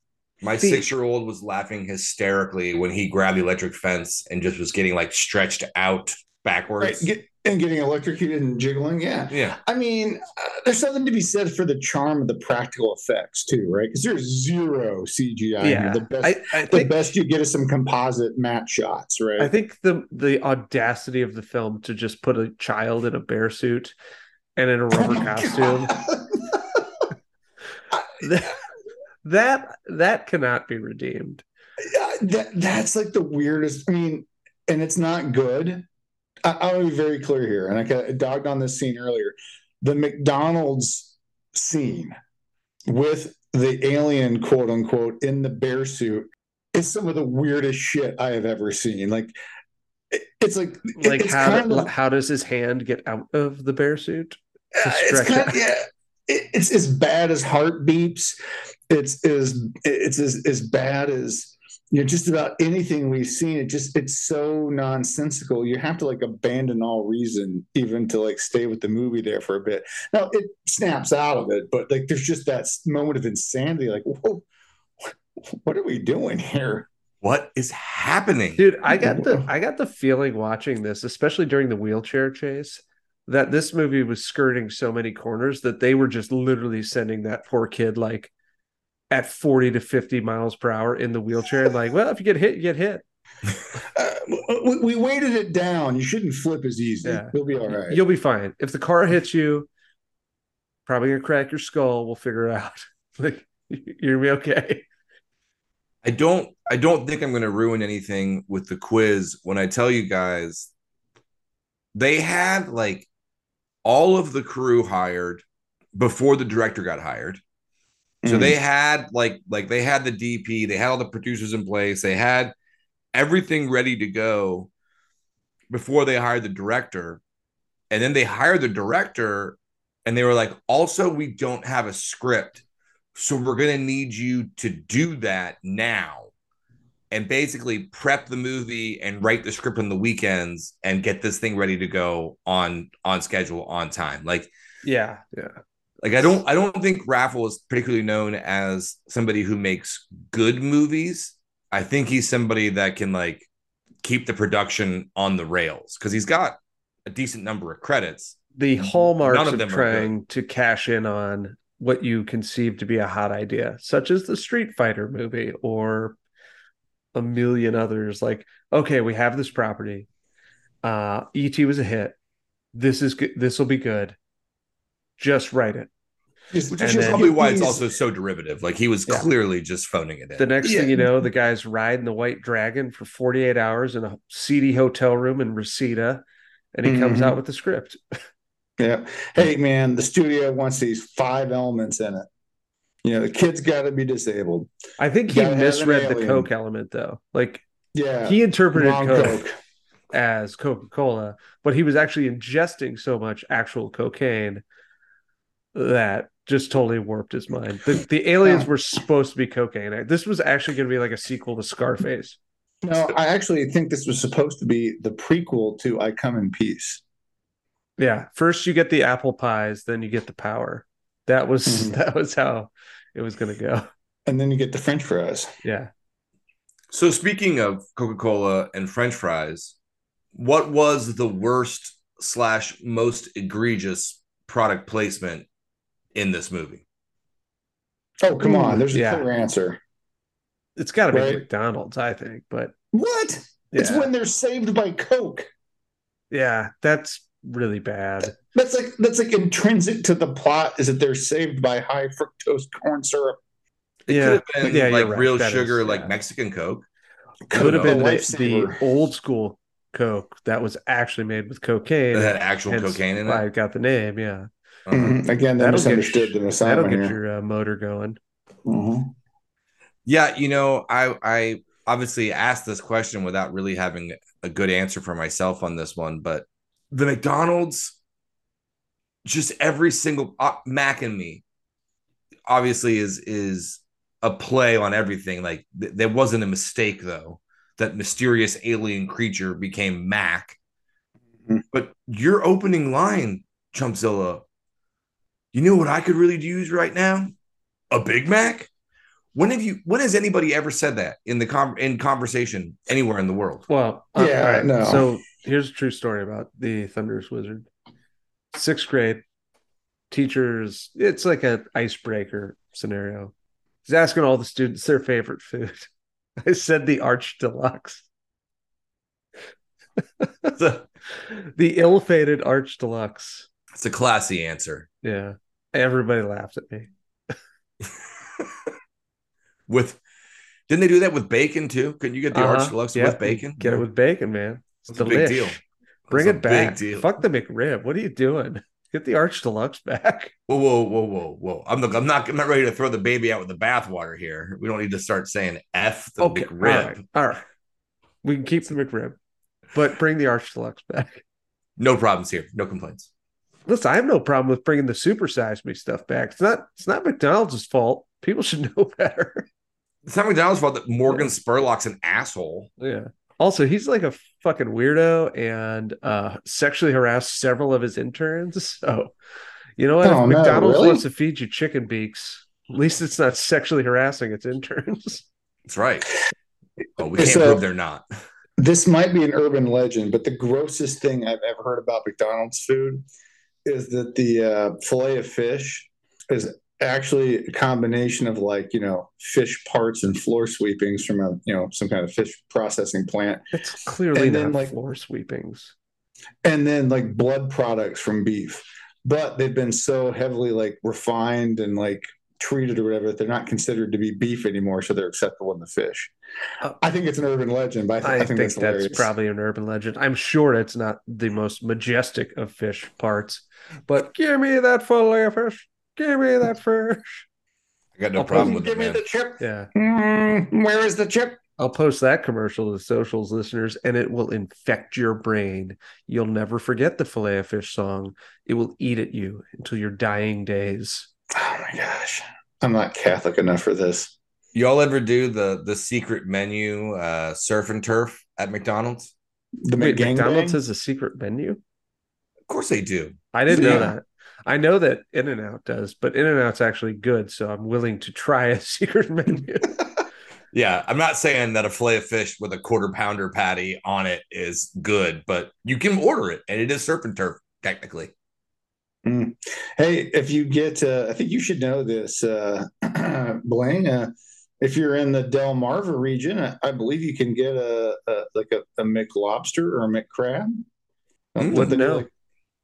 My See, six-year-old was laughing hysterically when he grabbed the electric fence and just was getting like stretched out backwards. Right, get, and getting electrocuted and jiggling, yeah. yeah. I mean, uh, there's something to be said for the charm of the practical effects too, right? Because there's zero C G I. Yeah. The best, I, I the think, best you get is some composite matte shots, right? I think the the audacity of the film to just put a child in a bear suit and in a rubber oh costume. that, that that cannot be redeemed. Yeah, that, that's like the weirdest. I mean, and it's not good. I want to be very clear here, and I kind of dogged on this scene earlier. The McDonald's scene with the alien, quote unquote, in the bear suit is some of the weirdest shit I have ever seen. Like, it's like, like it's how, kind of, how does his hand get out of the bear suit? Uh, it's kind of, yeah, it, it's as bad as Heartbeats. It's is it's as, as bad as, you know, just about anything we've seen. It just, it's so nonsensical. You have to like abandon all reason even to like stay with the movie there for a bit. Now it snaps out of it, but like there's just that moment of insanity. Like, whoa, what are we doing here? What is happening, dude? I got the I got the feeling watching this, especially during the wheelchair chase, that this movie was skirting so many corners that they were just literally sending that poor kid like at forty to fifty miles per hour in the wheelchair, like, well, if you get hit, you get hit. Uh, we, we weighted it down. You shouldn't flip as easy. Yeah. You'll be all right. You'll be fine. If the car hits you, probably gonna crack your skull. We'll figure it out. Like, you're gonna be okay. I don't. I don't think I'm gonna ruin anything with the quiz when I tell you guys they had like all of the crew hired before the director got hired. So they had like like they had the D P, they had all the producers in place, they had everything ready to go before they hired the director. And then they hired the director and they were like, also, we don't have a script, so we're going to need you to do that now. And basically prep the movie and write the script on the weekends and get this thing ready to go on on schedule, on time. Like, yeah, yeah. Like, I don't I don't think Raffill is particularly known as somebody who makes good movies. I think he's somebody that can like keep the production on the rails because he's got a decent number of credits. The hallmarks None of, of trying to cash in on what you conceive to be a hot idea, such as the Street Fighter movie or a million others. Like, okay, we have this property. Uh, E T was a hit. This is good. This will be good. Just write it. Which and is then, probably why it's also so derivative. Like, he was yeah. clearly just phoning it in. The next yeah. thing you know, the guy's riding the White Dragon for forty-eight hours in a seedy hotel room in Reseda, and he mm-hmm. comes out with the script. Yeah. Hey, man, the studio wants these five elements in it. You know, the kid's got to be disabled. I think he misread the Coke element, though. Like, yeah, he interpreted Coke, Coke as Coca-Cola, but he was actually ingesting so much actual cocaine that just totally warped his mind. The, the aliens were supposed to be cocaine. This was actually going to be like a sequel to Scarface. No, I actually think this was supposed to be the prequel to I Come in Peace. Yeah, first you get the apple pies, then you get the power. That was mm-hmm. that was how it was going to go. And then you get the French fries. Yeah. So speaking of Coca-Cola and French fries, what was the worst slash most egregious product placement in this movie? Oh, come on. There's a yeah. clear answer. It's got to be right? McDonald's, I think. But what? Yeah. It's when they're saved by Coke. Yeah, that's really bad. That's like that's like intrinsic to the plot, is that they're saved by high fructose corn syrup. It yeah. could have been yeah, like right. real that sugar, is, like yeah. Mexican Coke. Could have been the, the old school Coke that was actually made with cocaine. It had actual cocaine in it. I got the name, yeah. Mm-hmm. Again, that misunderstood the assignment. That'll get here. your uh, motor going. Mm-hmm. Yeah, you know, I I obviously asked this question without really having a good answer for myself on this one, but the McDonald's, just every single uh, Mac and Me, obviously is is a play on everything. Like th- there wasn't a mistake though that mysterious alien creature became Mac, mm-hmm. but your opening line, Chumpzilla. You know what I could really use right now? A Big Mac? When have you? When has anybody ever said that in the com- in conversation anywhere in the world? Well, uh, yeah, all right. no. So here's a true story about the Thunderous Wizard. Sixth grade, teachers. It's like an icebreaker scenario. He's asking all the students their favorite food. I said the Arch Deluxe. the, the ill-fated Arch Deluxe. It's a classy answer. Yeah. Everybody laughed at me. With didn't they do that with bacon too? Couldn't you get the uh-huh. Arch Deluxe yeah. with bacon? Get it with bacon, man. It's That's a big deal. Bring That's it back. Deal. Fuck the McRib. What are you doing? Get the Arch Deluxe back. Whoa, whoa, whoa, whoa, whoa! I'm the, I'm not I'm not ready to throw the baby out with the bathwater here. We don't need to start saying F the okay, McRib. All right, all right, we can keep the McRib, but bring the Arch Deluxe back. No problems here. No complaints. listen, I have no problem with bringing the Super Size Me stuff back. It's not, it's not McDonald's fault. People should know better. It's not McDonald's fault that Morgan yeah. Spurlock's an asshole. Yeah. Also, he's like a fucking weirdo and uh, sexually harassed several of his interns. So, you know what? Oh, if no, McDonald's really? wants to feed you chicken beaks, at least it's not sexually harassing its interns. That's right. Oh, we can't so, prove they're not. This might be an urban legend, but the grossest thing I've ever heard about McDonald's food is that the uh, fillet of fish is actually a combination of, like, you know, fish parts and floor sweepings from a, you know, some kind of fish processing plant. It's clearly not like floor sweepings. And then like blood products from beef, but they've been so heavily like refined and like treated or whatever that they're not considered to be beef anymore, so they're acceptable in the fish. Uh, I think it's an urban legend, but I, th- I, I think, think that's, that's probably an urban legend. I'm sure it's not the most majestic of fish parts, but give me that fillet of fish. Give me that fish. I got no I'll problem post, with give it. Give me the chip. Yeah. Mm, where is the chip? I'll post that commercial to the socials, listeners, and it will infect your brain. You'll never forget the fillet of fish song. It will eat at you until your dying days. Oh my gosh. I'm not Catholic enough for this. Y'all ever do the the secret menu uh, surf and turf at McDonald's? The Wait, McDonald's has a secret menu? Of course they do. I didn't yeah. know that. I know that In-N-Out does, but In-N-Out's actually good, so I'm willing to try a secret menu. Yeah, I'm not saying that a fillet of fish with a quarter pounder patty on it is good, but you can order it, and it is surf and turf, technically. Mm. Hey, if you get, uh, I think you should know this, uh, Blaine, uh, if you're in the Delmarva region, I, I believe you can get a, a like a, a McLobster or a McCrab. Mm, wouldn't know. Like,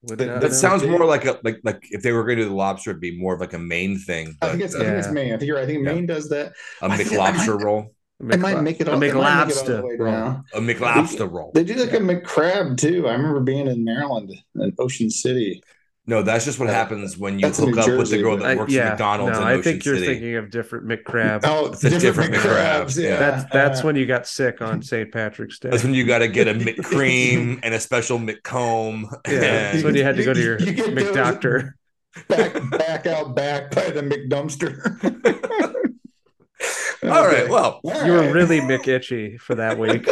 Would that, that sounds more like a like like if they were going to do the lobster, it'd be more of like a Maine thing. But, I think it's, uh, I think it's Maine. I think you're right. I think yeah. Maine does that. A McLobster roll. I might make it all, a McLobster all the way down. A McLobster roll. They do like yeah. a McCrab too. I remember being in Maryland, in Ocean City. No, that's just what uh, happens when you hook up Jersey, with the girl that works I, yeah, at McDonald's. No, in Ocean I think you're City. thinking of different McCrab. Oh, it's different, different McCrabs. Yeah. That's that's uh, when you got sick on Saint Patrick's Day. That's when you got to get a McCream and a special McComb. Yeah, and that's when you had to go to your you, you McDoctor. Back, back out back by the McDumpster. All right, well. All you right. were really McItchy for that week.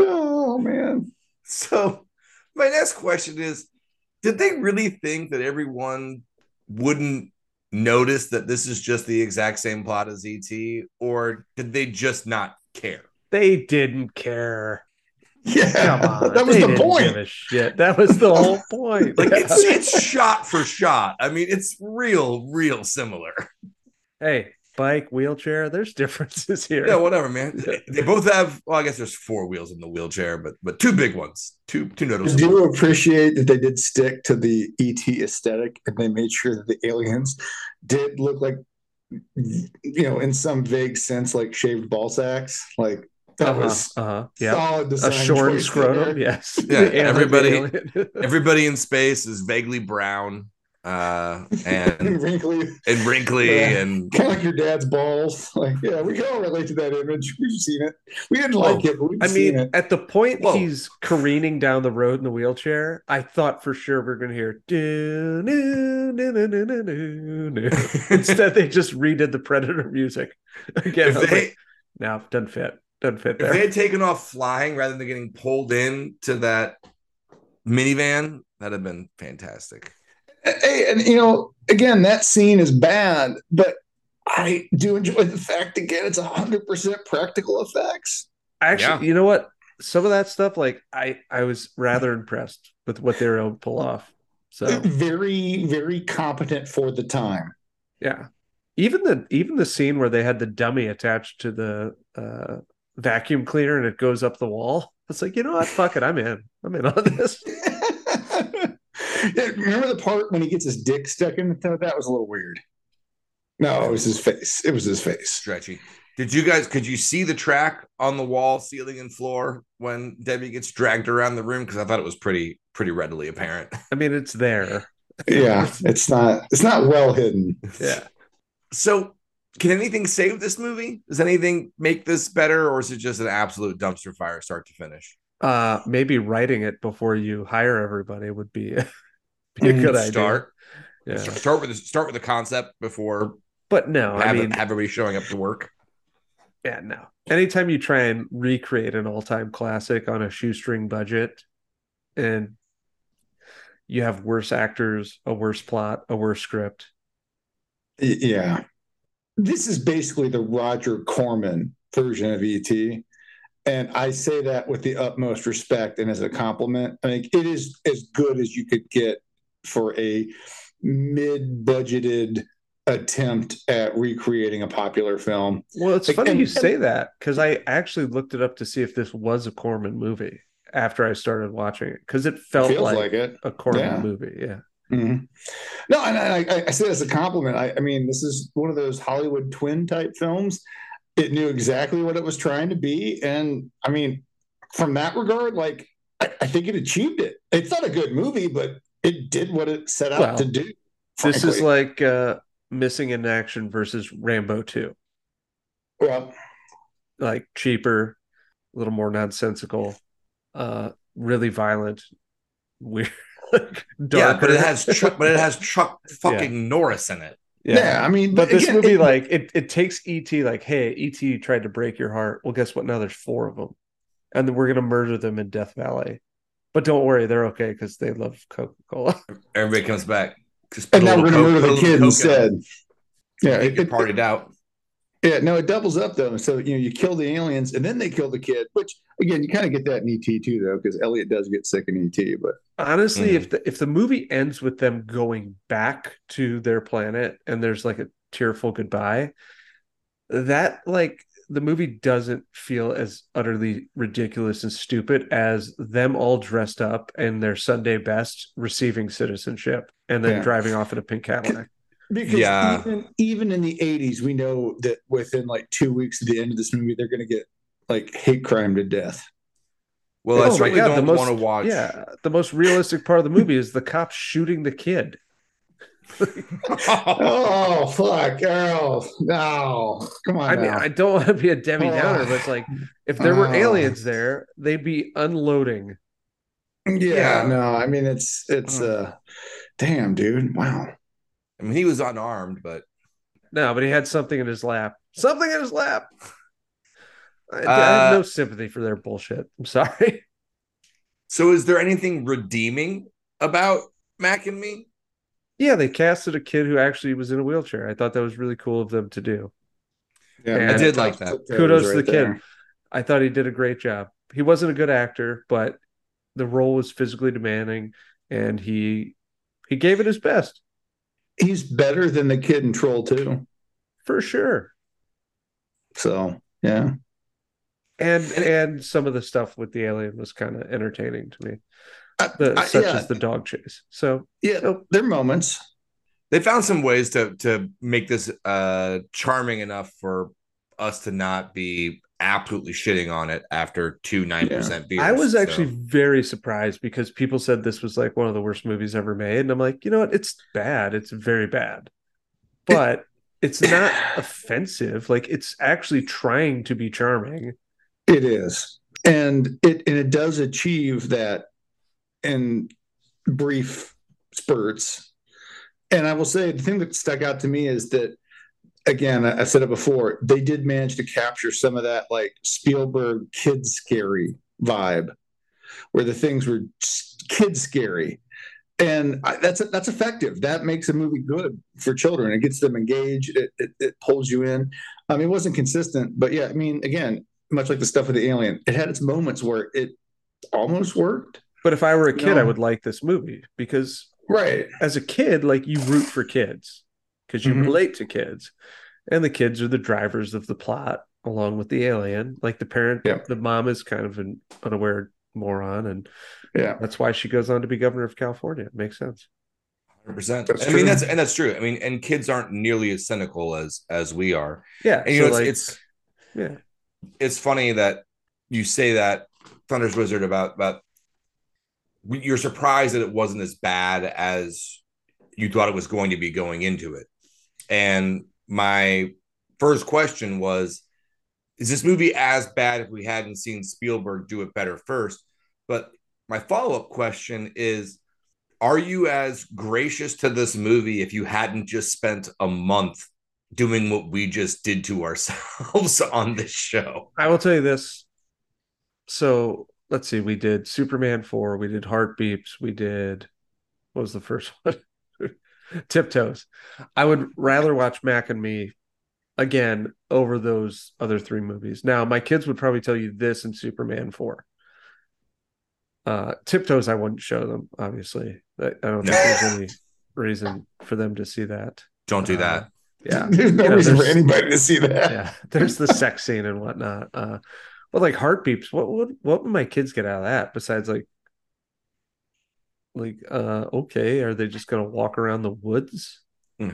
Oh, man. So my next question is, did they really think that everyone wouldn't notice that this is just the exact same plot as E T, or did they just not care? They didn't care. Yeah, come on. That was they the point. Give a shit. That was the whole point. Like it's, it's shot for shot. I mean, it's real, real similar. Hey, bike, wheelchair, there's differences here. Yeah, whatever, man. They both have, well, I guess there's four wheels in the wheelchair, but but two big ones, two two noticeable. Do you appreciate that they did stick to the E T aesthetic, and they made sure that the aliens did look like, you know, in some vague sense, like shaved ball sacks? Like that uh-huh, was uh-huh, yeah. solid design. A shorn scrotum, yes. Yeah, everybody, everybody in space is vaguely brown. Uh, and, and wrinkly, and wrinkly, yeah. and kind of like your dad's balls. Like, yeah, we can all relate to that image. We've seen it. We didn't like Whoa. it. But we've I seen mean, it. At the point Whoa. he's careening down the road in the wheelchair, I thought for sure we we're going to hear do, do, do, do, do, do, do. Instead, they just redid the Predator music again. They, like, no, doesn't fit. Doesn't fit. There. If they had taken off flying rather than getting pulled in to that minivan, that'd have been fantastic. Hey, and you know, again, that scene is bad, but I do enjoy the fact, again, it's one hundred percent practical effects. Actually, yeah. you know what? Some of that stuff, like, I, I was rather impressed with what they were able to pull off. So very, very competent for the time. Yeah. Even the even the scene where they had the dummy attached to the uh, vacuum cleaner and it goes up the wall. It's like, you know what? Fuck it. I'm in. I'm in on this. Remember the part when he gets his dick stuck in the toe? That was a little weird. No, it was his face. It was his face. Stretchy. Did you guys, could you see the track on the wall, ceiling, and floor when Debbie gets dragged around the room? Because I thought it was pretty, pretty readily apparent. I mean, it's there. Yeah, it's not, it's not well hidden. Yeah. So can anything save this movie? Does anything make this better? Or is it just an absolute dumpster fire start to finish? Uh, maybe writing it before you hire everybody would be, be a good start. idea. Yeah. Start with the, start with the concept before. But no, have, I mean, have everybody showing up to work. Yeah, no. Anytime you try and recreate an all-time classic on a shoestring budget, and you have worse actors, a worse plot, a worse script. Yeah. This is basically the Roger Corman version of E T. And I say that with the utmost respect and as a compliment. I mean, it is as good as you could get for a mid-budgeted attempt at recreating a popular film. Well, it's like, funny and, you say that, because I actually looked it up to see if this was a Corman movie after I started watching it, because it felt feels like, like it. a Corman yeah. movie. Yeah. Mm-hmm. No, and I, I say this as a compliment. I, I mean, this is one of those Hollywood twin type films. It knew exactly what it was trying to be. And I mean, from that regard, like, I, I think it achieved it. It's not a good movie, but it did what it set out well, to do. Frankly. This is like uh, Missing in Action versus Rambo two. Well, like cheaper, a little more nonsensical, uh, really violent, weird. Like yeah, but it has Chuck, but it has Chuck fucking yeah. Norris in it. Yeah. yeah, I mean, but this again, movie, it, like, it, it takes E T, like, hey, E T tried to break your heart. Well, guess what? Now there's four of them, and then we're gonna murder them in Death Valley. But don't worry, they're okay because they love Coca-Cola. Everybody comes back, and now we're gonna murder the kid instead. Yeah, it, it partied out. Yeah, no, it doubles up though. So you know, you kill the aliens, and then they kill the kid. Which again, you kind of get that in E T too, though, because Elliot does get sick in E T. But honestly, mm. if the if the movie ends with them going back to their planet and there's like a tearful goodbye, that like the movie doesn't feel as utterly ridiculous and stupid as them all dressed up in their Sunday best, receiving citizenship, and then yeah. driving off in a pink Cadillac. Because yeah. even, even in the eighties, we know that within like two weeks of the end of this movie, they're going to get like hate crime to death. Well, oh, that's right. Yeah, don't want to watch. Yeah, the most realistic part of the movie is the cop shooting the kid. oh fuck! Oh no! Come on! I now. mean, I don't want to be a Debbie Downer, but it's like if there were oh. aliens there, they'd be unloading. Yeah, yeah. No, I mean it's it's oh. uh, damn, dude, wow. I mean, he was unarmed, but... No, but he had something in his lap. Something in his lap! I, uh, I have no sympathy for their bullshit. I'm sorry. So is there anything redeeming about Mac and Me? Yeah, they casted a kid who actually was in a wheelchair. I thought that was really cool of them to do. Yeah, and I did like that. Kudos right to the there. kid. I thought he did a great job. He wasn't a good actor, but the role was physically demanding, and he he gave it his best. He's better than the kid in Troll two. For sure. So, yeah. And and some of the stuff with the alien was kind of entertaining to me. The, I, I, such yeah. as the dog chase. So, yeah, so. There are moments. They found some ways to to make this uh, charming enough for us to not be absolutely shitting on it after two nine percent yeah. beers. I was actually so. very surprised because people said this was like one of the worst movies ever made. And I'm like, you know what? It's bad. It's very bad. But it, it's not offensive. Like, it's actually trying to be charming. It is. And it and it does achieve that in brief spurts. And I will say the thing that stuck out to me is that, again, I said it before, they did manage to capture some of that like Spielberg kid scary vibe where the things were kid scary. And I, that's that's effective. That makes a movie good for children. It gets them engaged. It, it, it pulls you in. I mean, it wasn't consistent. But yeah, I mean, again, much like the stuff with the alien, it had its moments where it almost worked. But if I were a kid, you know, I would like this movie because right. as a kid, like you root for kids. Because you mm-hmm. relate to kids, and the kids are the drivers of the plot along with the alien. Like the parent, yeah. the mom is kind of an unaware moron, and yeah, that's why she goes on to be governor of California. It makes sense. one hundred percent. I true. mean, that's and that's true. I mean, and kids aren't nearly as cynical as as we are. Yeah, and you so know, it's, like, it's yeah, it's funny that you say that, Thunderous Wizard, about about you're surprised that it wasn't as bad as you thought it was going to be going into it. And my first question was, is this movie as bad if we hadn't seen Spielberg do it better first? But my follow-up question is, are you as gracious to this movie if you hadn't just spent a month doing what we just did to ourselves on this show? I will tell you this. So let's see, we did Superman Four, we did Heartbeeps, we did, what was the first one? Tiptoes. I would rather watch Mac and Me again over those other three movies. Now, my kids would probably tell you this and Superman Four. Uh, Tiptoes, I wouldn't show them, obviously. I, I don't think there's any reason for them to see that. Don't do uh, that. Yeah. There's no you know, reason there's, for anybody to see that. Yeah. There's the sex scene and whatnot. Uh, but like Heartbeeps, what would what would my kids get out of that besides like like uh okay, are they just gonna walk around the woods?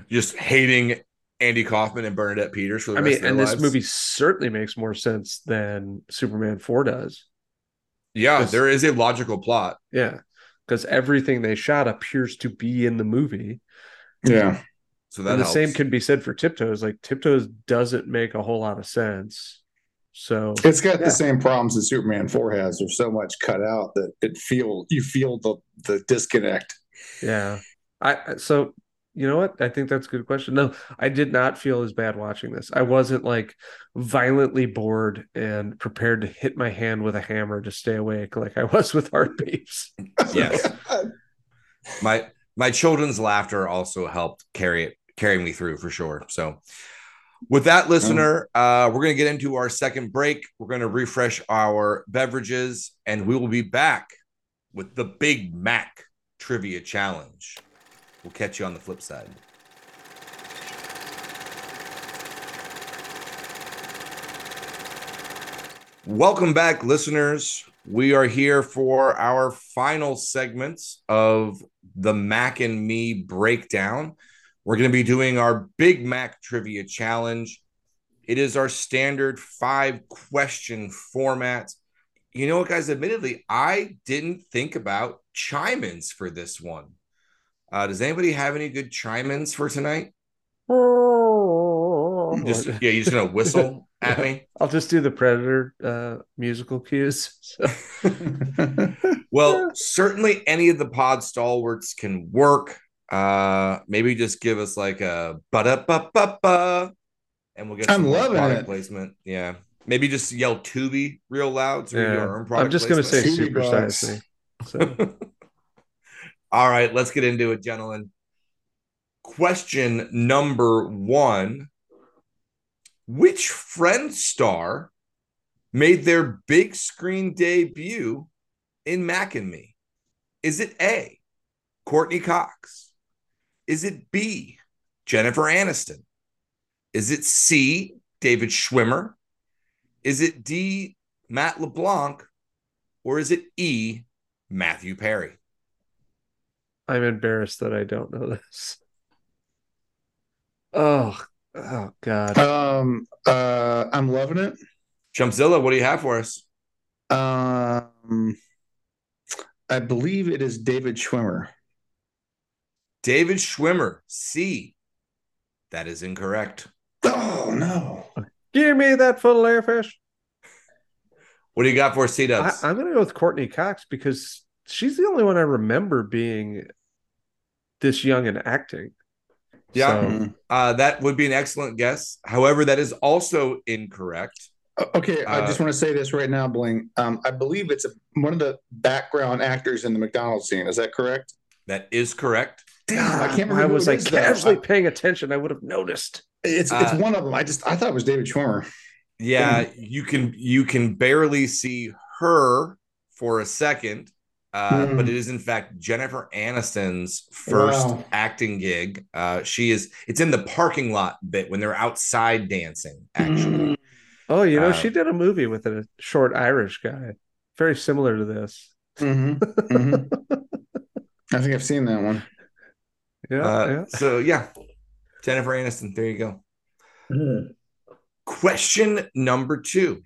Just hating Andy Kaufman and Bernadette Peters for the I rest mean, of their and lives. This movie certainly makes more sense than Superman Four does. Yeah, there is a logical plot. Yeah, because everything they shot appears to be in the movie. Yeah, so that and the helps. Same can be said for Tiptoes. Like Tiptoes doesn't make a whole lot of sense. So it's got yeah. the same problems that Superman Four has. There's so much cut out that it feel you feel the the disconnect. Yeah, I so. You know what? I think that's a good question. No, I did not feel as bad watching this. I wasn't like violently bored and prepared to hit my hand with a hammer to stay awake like I was with Heartbeats. Yes. Oh, my my children's laughter also helped carry it carry me through for sure. So with that, listener, uh, we're going to get into our second break. We're going to refresh our beverages, and we will be back with the Big Mac Trivia Challenge. We'll catch you on the flip side. Welcome back, listeners. We are here for our final segments of the Mac and Me breakdown. We're going to be doing our Big Mac Trivia Challenge. It is our standard five-question format. You know what, guys? Admittedly, I didn't think about chime-ins for this one. Uh, does anybody have any good chime-ins for tonight? Just, yeah, you're just going to whistle at yeah. me? I'll just do the Predator uh, musical cues. So. Well, certainly any of the pod stalwarts can work. Uh, maybe just give us like a ba-da-ba-ba-ba, and we'll get I'm some loving product it. placement. Yeah. Maybe just yell Tubi real loud. So yeah. our own product I'm just going to say Super Size Me. So. All right, let's get into it, gentlemen. Question number one. Which Friends star made their big screen debut in Mac and Me? Is it A, Courtney Cox? Is it B, Jennifer Aniston? Is it C, David Schwimmer? Is it D, Matt LeBlanc? Or is it E, Matthew Perry? I'm embarrassed that I don't know this. Oh, oh God. Um, uh, I'm loving it. Chumpzilla, what do you have for us? Um, I believe it is David Schwimmer. David Schwimmer, C. That is incorrect. Oh, no. Give me that full air fish. What do you got for us, C-Dubs? I'm going to go with Courtney Cox because she's the only one I remember being this young and acting. Yeah, so. uh, that would be an excellent guess. However, that is also incorrect. Okay, uh, I just want to say this right now, Bling. Um, I believe it's a, one of the background actors in the McDonald's scene. Is that correct? That is correct. Damn, I can't remember. I was like casually though. paying attention. I would have noticed. It's it's uh, one of them. I just I thought it was David Schwimmer. Yeah, Damn. you can you can barely see her for a second. Uh, mm. But it is, in fact, Jennifer Aniston's first wow. acting gig. Uh, she is. It's in the parking lot bit when they're outside dancing, actually. Mm. Oh, you know, uh, she did a movie with a short Irish guy. Very similar to this. Mm-hmm, mm-hmm. I think I've seen that one. Yeah, uh, yeah. So, yeah. Jennifer Aniston. There you go. Mm. Question number two.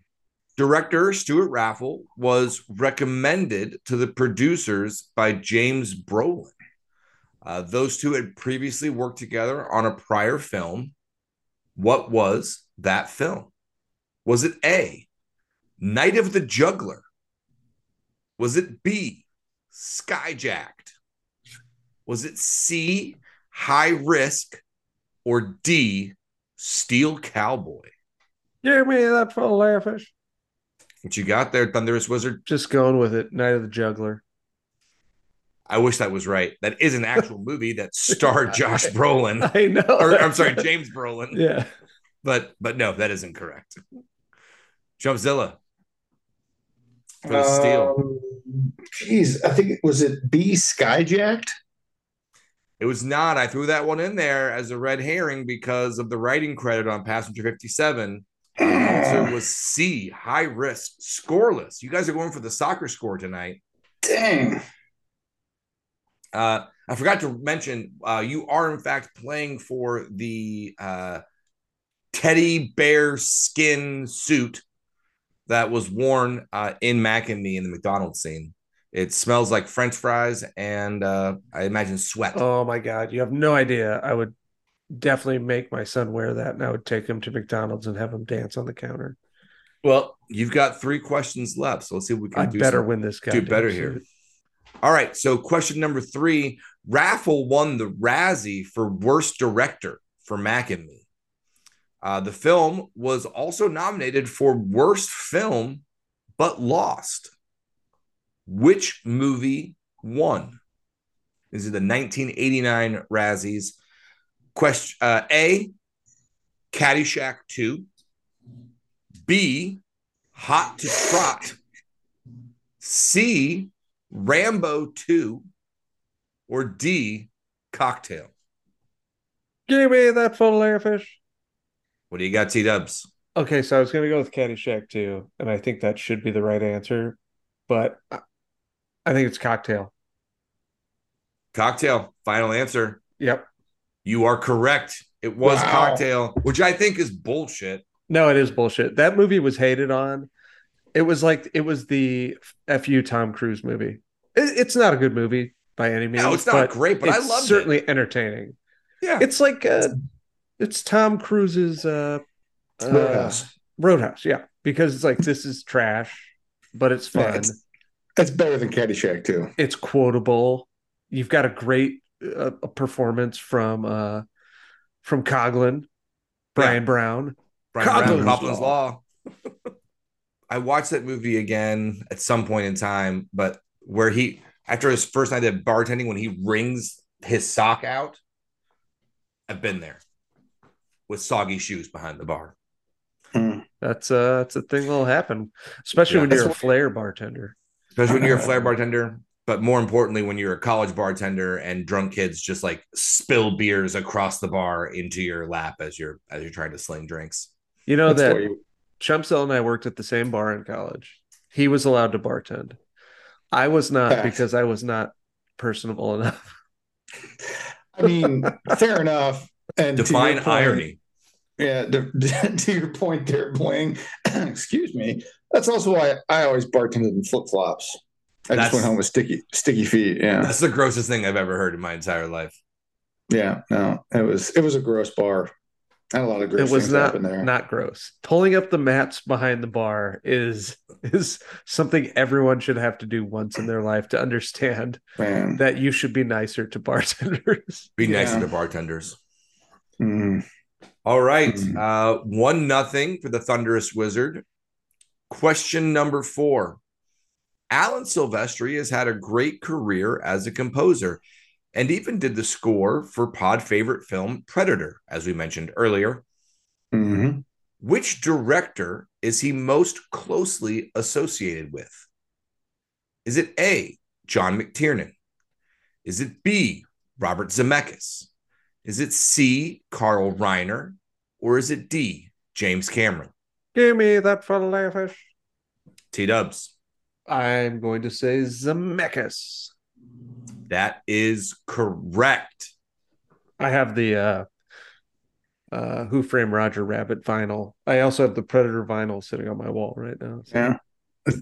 Director Stuart Raffill was recommended to the producers by James Brolin. Uh, those two had previously worked together on a prior film. What was that film? Was it A, Night of the Juggler? Was it B, skyjacked? Was it C, high risk? Or D, steel cowboy? Give me that full laughish. What you got there, Thunderous Wizard? Just going with it. Night of the Juggler. I wish that was right. That is an actual movie that starred Josh Brolin. I know. Or, I'm sorry, James Brolin. Yeah. But but no, that isn't correct. Chumpzilla. For the um, steel. Geez, I think it was it B, skyjacked? It was not. I threw that one in there as a red herring because of the writing credit on Passenger fifty-seven. The answer was C, high risk, scoreless. You guys are going for the soccer score tonight. Dang. Uh, I forgot to mention, uh, you are, in fact, playing for the uh, teddy bear skin suit that was worn uh, in Mac and Me in the McDonald's scene. It smells like French fries and uh, I imagine sweat. Oh, my God. You have no idea. I would definitely make my son wear that, and I would take him to McDonald's and have him dance on the counter. Well, you've got three questions left, so let's see if we can I do better some, win this guy. Do better suit. Here. All right, so question number three. Raffill won the Razzie for Worst Director for Mac and Me. Uh, the film was also nominated for Worst Film, but lost. Which movie won? These are the nineteen eighty-nine Razzies. Question uh, A, Caddyshack two. B, Hot to Trot. C, Rambo two. Or D, Cocktail. Give me that full layer fish. What do you got, T-Dubs? Okay, so I was going to go with Caddyshack two, and I think that should be the right answer, but I- I think it's Cocktail. Cocktail, final answer. Yep. You are correct. It was wow. Cocktail, which I think is bullshit. No, it is bullshit. That movie was hated on. It was like, it was the F U Tom Cruise movie. It, it's not a good movie by any means. No, it's not but great, but I loved it. It's certainly entertaining. Yeah. It's like, uh, it's Tom Cruise's uh, uh, Roadhouse. Roadhouse, yeah. Because it's like, this is trash, but it's fun. Yeah, it's- That's better than Caddyshack too. It's quotable. You've got a great uh, performance from uh, from Coughlin, Brian yeah. Brown, Brian Coughlin's Brown, Coughlin's Law. Law. I watched that movie again at some point in time, but where he after his first night at bartending, when he wrings his sock out, I've been there with soggy shoes behind the bar. Hmm. That's uh, that's a thing that'll happen, especially yeah, when you're a flair bartender. Especially when you're a flair bartender, but more importantly, when you're a college bartender and drunk kids just like spill beers across the bar into your lap as you're as you're trying to sling drinks. You know That's that Chumpzilla and I worked at the same bar in college. He was allowed to bartend. I was not because I was not personable enough. I mean, fair enough. And define irony. Yeah, to, to your point there, Bling. Excuse me. That's also why I always bartended in flip flops. I that's, just went home with sticky, sticky feet. Yeah, that's the grossest thing I've ever heard in my entire life. Yeah, no, it was it was a gross bar. Not a lot of gross. It was not there. Not gross. Pulling up the mats behind the bar is is something everyone should have to do once in their life to understand Man. that you should be nicer to bartenders. Be nicer yeah. to bartenders. Mm. All right. Uh, one nothing for the Thunderous Wizard. Question number four. Alan Silvestri has had a great career as a composer and even did the score for pod favorite film Predator, as we mentioned earlier. Mm-hmm. Which director is he most closely associated with? Is it A, John McTiernan? Is it B, Robert Zemeckis? Is it C, Carl Reiner, or is it D, James Cameron? Give me that for laughish. T-Dubs. I'm going to say Zemeckis. That is correct. I have the uh, uh, Who Framed Roger Rabbit vinyl. I also have the Predator vinyl sitting on my wall right now. So. Yeah.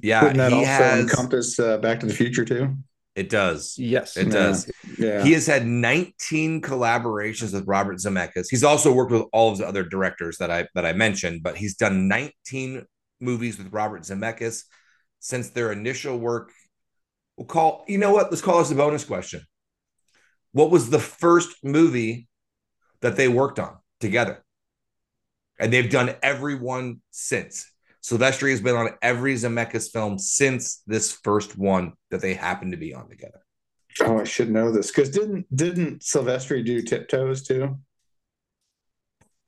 Yeah. Wouldn't that also has... encompass uh, Back to the Future, too? It does. Yes. It yeah. does. Yeah. He has had nineteen collaborations with Robert Zemeckis. He's also worked with all of the other directors that I that I mentioned, but he's done nineteen movies with Robert Zemeckis since their initial work We'll call, you know what? Let's call this a bonus question. What was the first movie that they worked on together? And they've done every one since. Silvestri has been on every Zemeckis film since this first one that they happened to be on together. Oh, I should know this. Because didn't didn't Silvestri do Tiptoes too?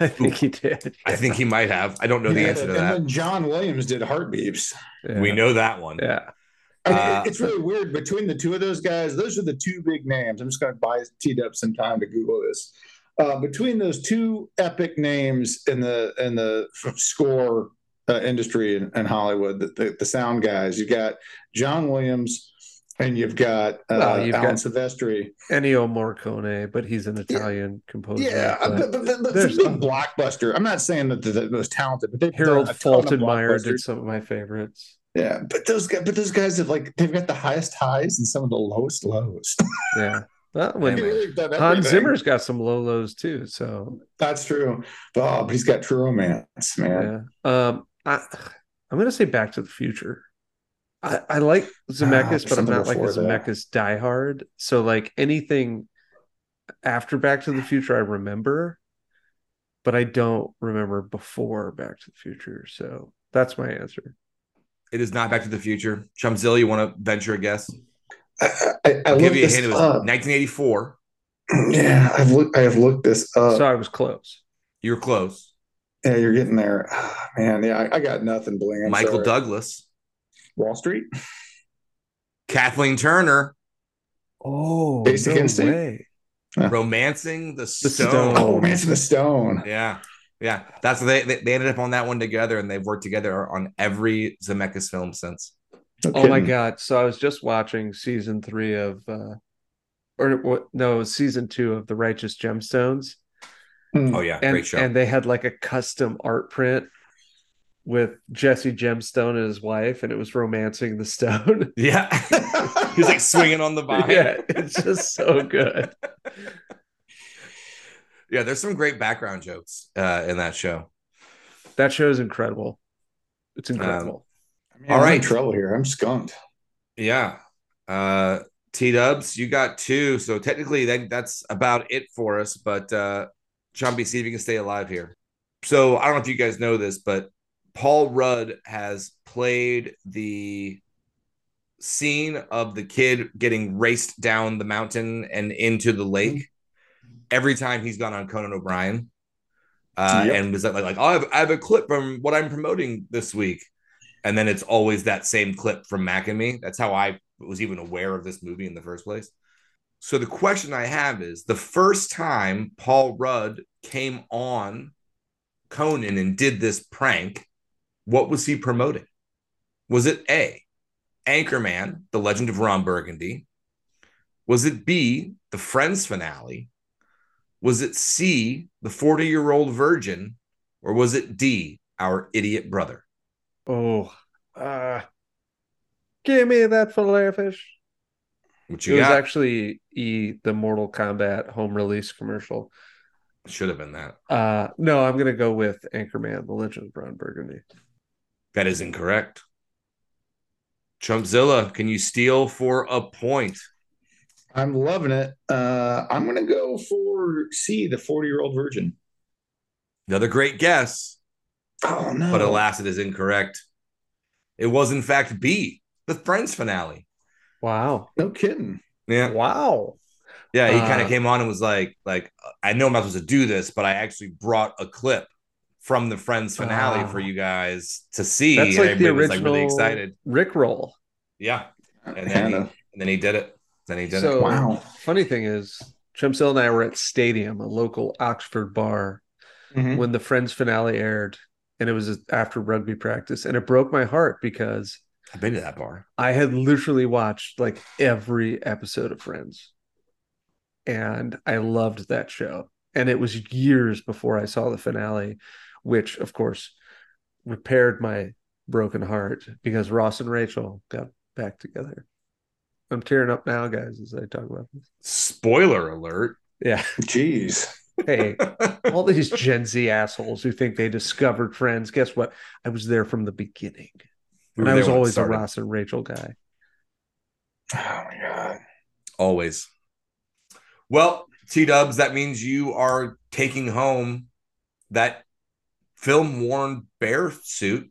I think he did. I think he might have. I don't know yeah, the answer to and that. Then John Williams did Heartbeats. Yeah. We know that one. Yeah. Uh, it's really weird. Between the two of those guys, those are the two big names. I'm just going to buy teed up some time to Google this. Uh, between those two epic names in the in the score uh, industry in, in Hollywood, the, the, the sound guys, you've got John Williams and you've got uh, well, you've Alan got Silvestri. Ennio Morricone, but he's an Italian yeah. composer. Yeah, but the, the, the, it's a big blockbuster. I'm not saying that they're the most talented, but they've Harold Faltermeyer did some of my favorites. Yeah, but those guys, but those guys have like they've got the highest highs and some of the lowest lows. Yeah, well, wait a minute. Hans Zimmer's got some low lows too. So that's true. Oh, but he's got True Romance, man. Yeah. Um, I, I'm gonna say Back to the Future. I, I like Zemeckis, ah, but I'm not like a Zemeckis that. diehard. So like anything after Back to the Future, I remember, but I don't remember before Back to the Future. So that's my answer. It is not Back to the Future. Chumpzilla, you want to venture a guess? I, I, I'll I give you a hint. It was up. nineteen eighty-four. Yeah, I've looked. I have looked this up. So I was close. You were close. Yeah, you're getting there, oh, man. Yeah, I, I got nothing. Bling. I'm Michael sorry. Douglas. Wall Street. Kathleen Turner. Oh, Basic no Instinct. Way. Huh. Romancing the Stone. The Stone. Oh, Romancing the Stone. Yeah. Yeah, that's they they ended up on that one together, and they've worked together on every Zemeckis film since. No oh my god! So I was just watching season three of, uh, or no, season two of The Righteous Gemstones. Oh yeah, and, great show. And they had like a custom art print with Jesse Gemstone and his wife, and it was Romancing the Stone. Yeah, he's like swinging on the vine. Yeah, it's just so good. Yeah, there's some great background jokes uh, in that show. That show is incredible. It's incredible. Um, I mean, all I'm right, in trouble here. I'm skunked. Yeah, uh, T Dubs, you got two. So technically, that, that's about it for us. But uh, Chumpy, see if you can stay alive here. So I don't know if you guys know this, but Paul Rudd has played the scene of the kid getting raced down the mountain and into the lake. Mm-hmm. Every time he's gone on Conan O'Brien uh, yep. and was like, like oh, I, have, I have a clip from what I'm promoting this week. And then it's always that same clip from Mac and Me. That's how I was even aware of this movie in the first place. So the question I have is the first time Paul Rudd came on Conan and did this prank, what was he promoting? Was it A, Anchorman, The Legend of Ron Burgundy? Was it B, the Friends finale? Was it C, the forty-year-old virgin, or was it D, our idiot brother? Oh, uh, give me that filet-o-fish. What you it got? Was actually E, the Mortal Kombat home release commercial. Should have been that. Uh, no, I'm going to go with Anchorman, The Legend of Ron Burgundy. That is incorrect. Chumpzilla, can you steal for a point? I'm loving it. Uh, I'm going to go for C, the forty-year-old virgin. Another great guess. Oh, no. But alas, it is incorrect. It was, in fact, B, the Friends finale. Wow. No kidding. Yeah. Wow. Yeah, he uh, kind of came on and was like, like, I know I'm not supposed to do this, but I actually brought a clip from the Friends finale uh, for you guys to see. That's like and the original was, like, really excited. Rickroll. Yeah. And then, he, and then he did it. Then he did so, it. Wow. Funny thing is, Chumpzilla and I were at Stadium, a local Oxford bar, mm-hmm. when the Friends finale aired, and it was after rugby practice. And it broke my heart because I've been to that bar. I had literally watched like every episode of Friends. And I loved that show. And it was years before I saw the finale, which of course repaired my broken heart because Ross and Rachel got back together. I'm tearing up now, guys, as I talk about this. Spoiler alert. Yeah. Jeez. Hey, all these Gen Z assholes who think they discovered Friends. Guess what? I was there from the beginning. And I was always a Ross and Rachel guy. Oh my God. Always. Well, T-Dubs, that means you are taking home that film-worn bear suit.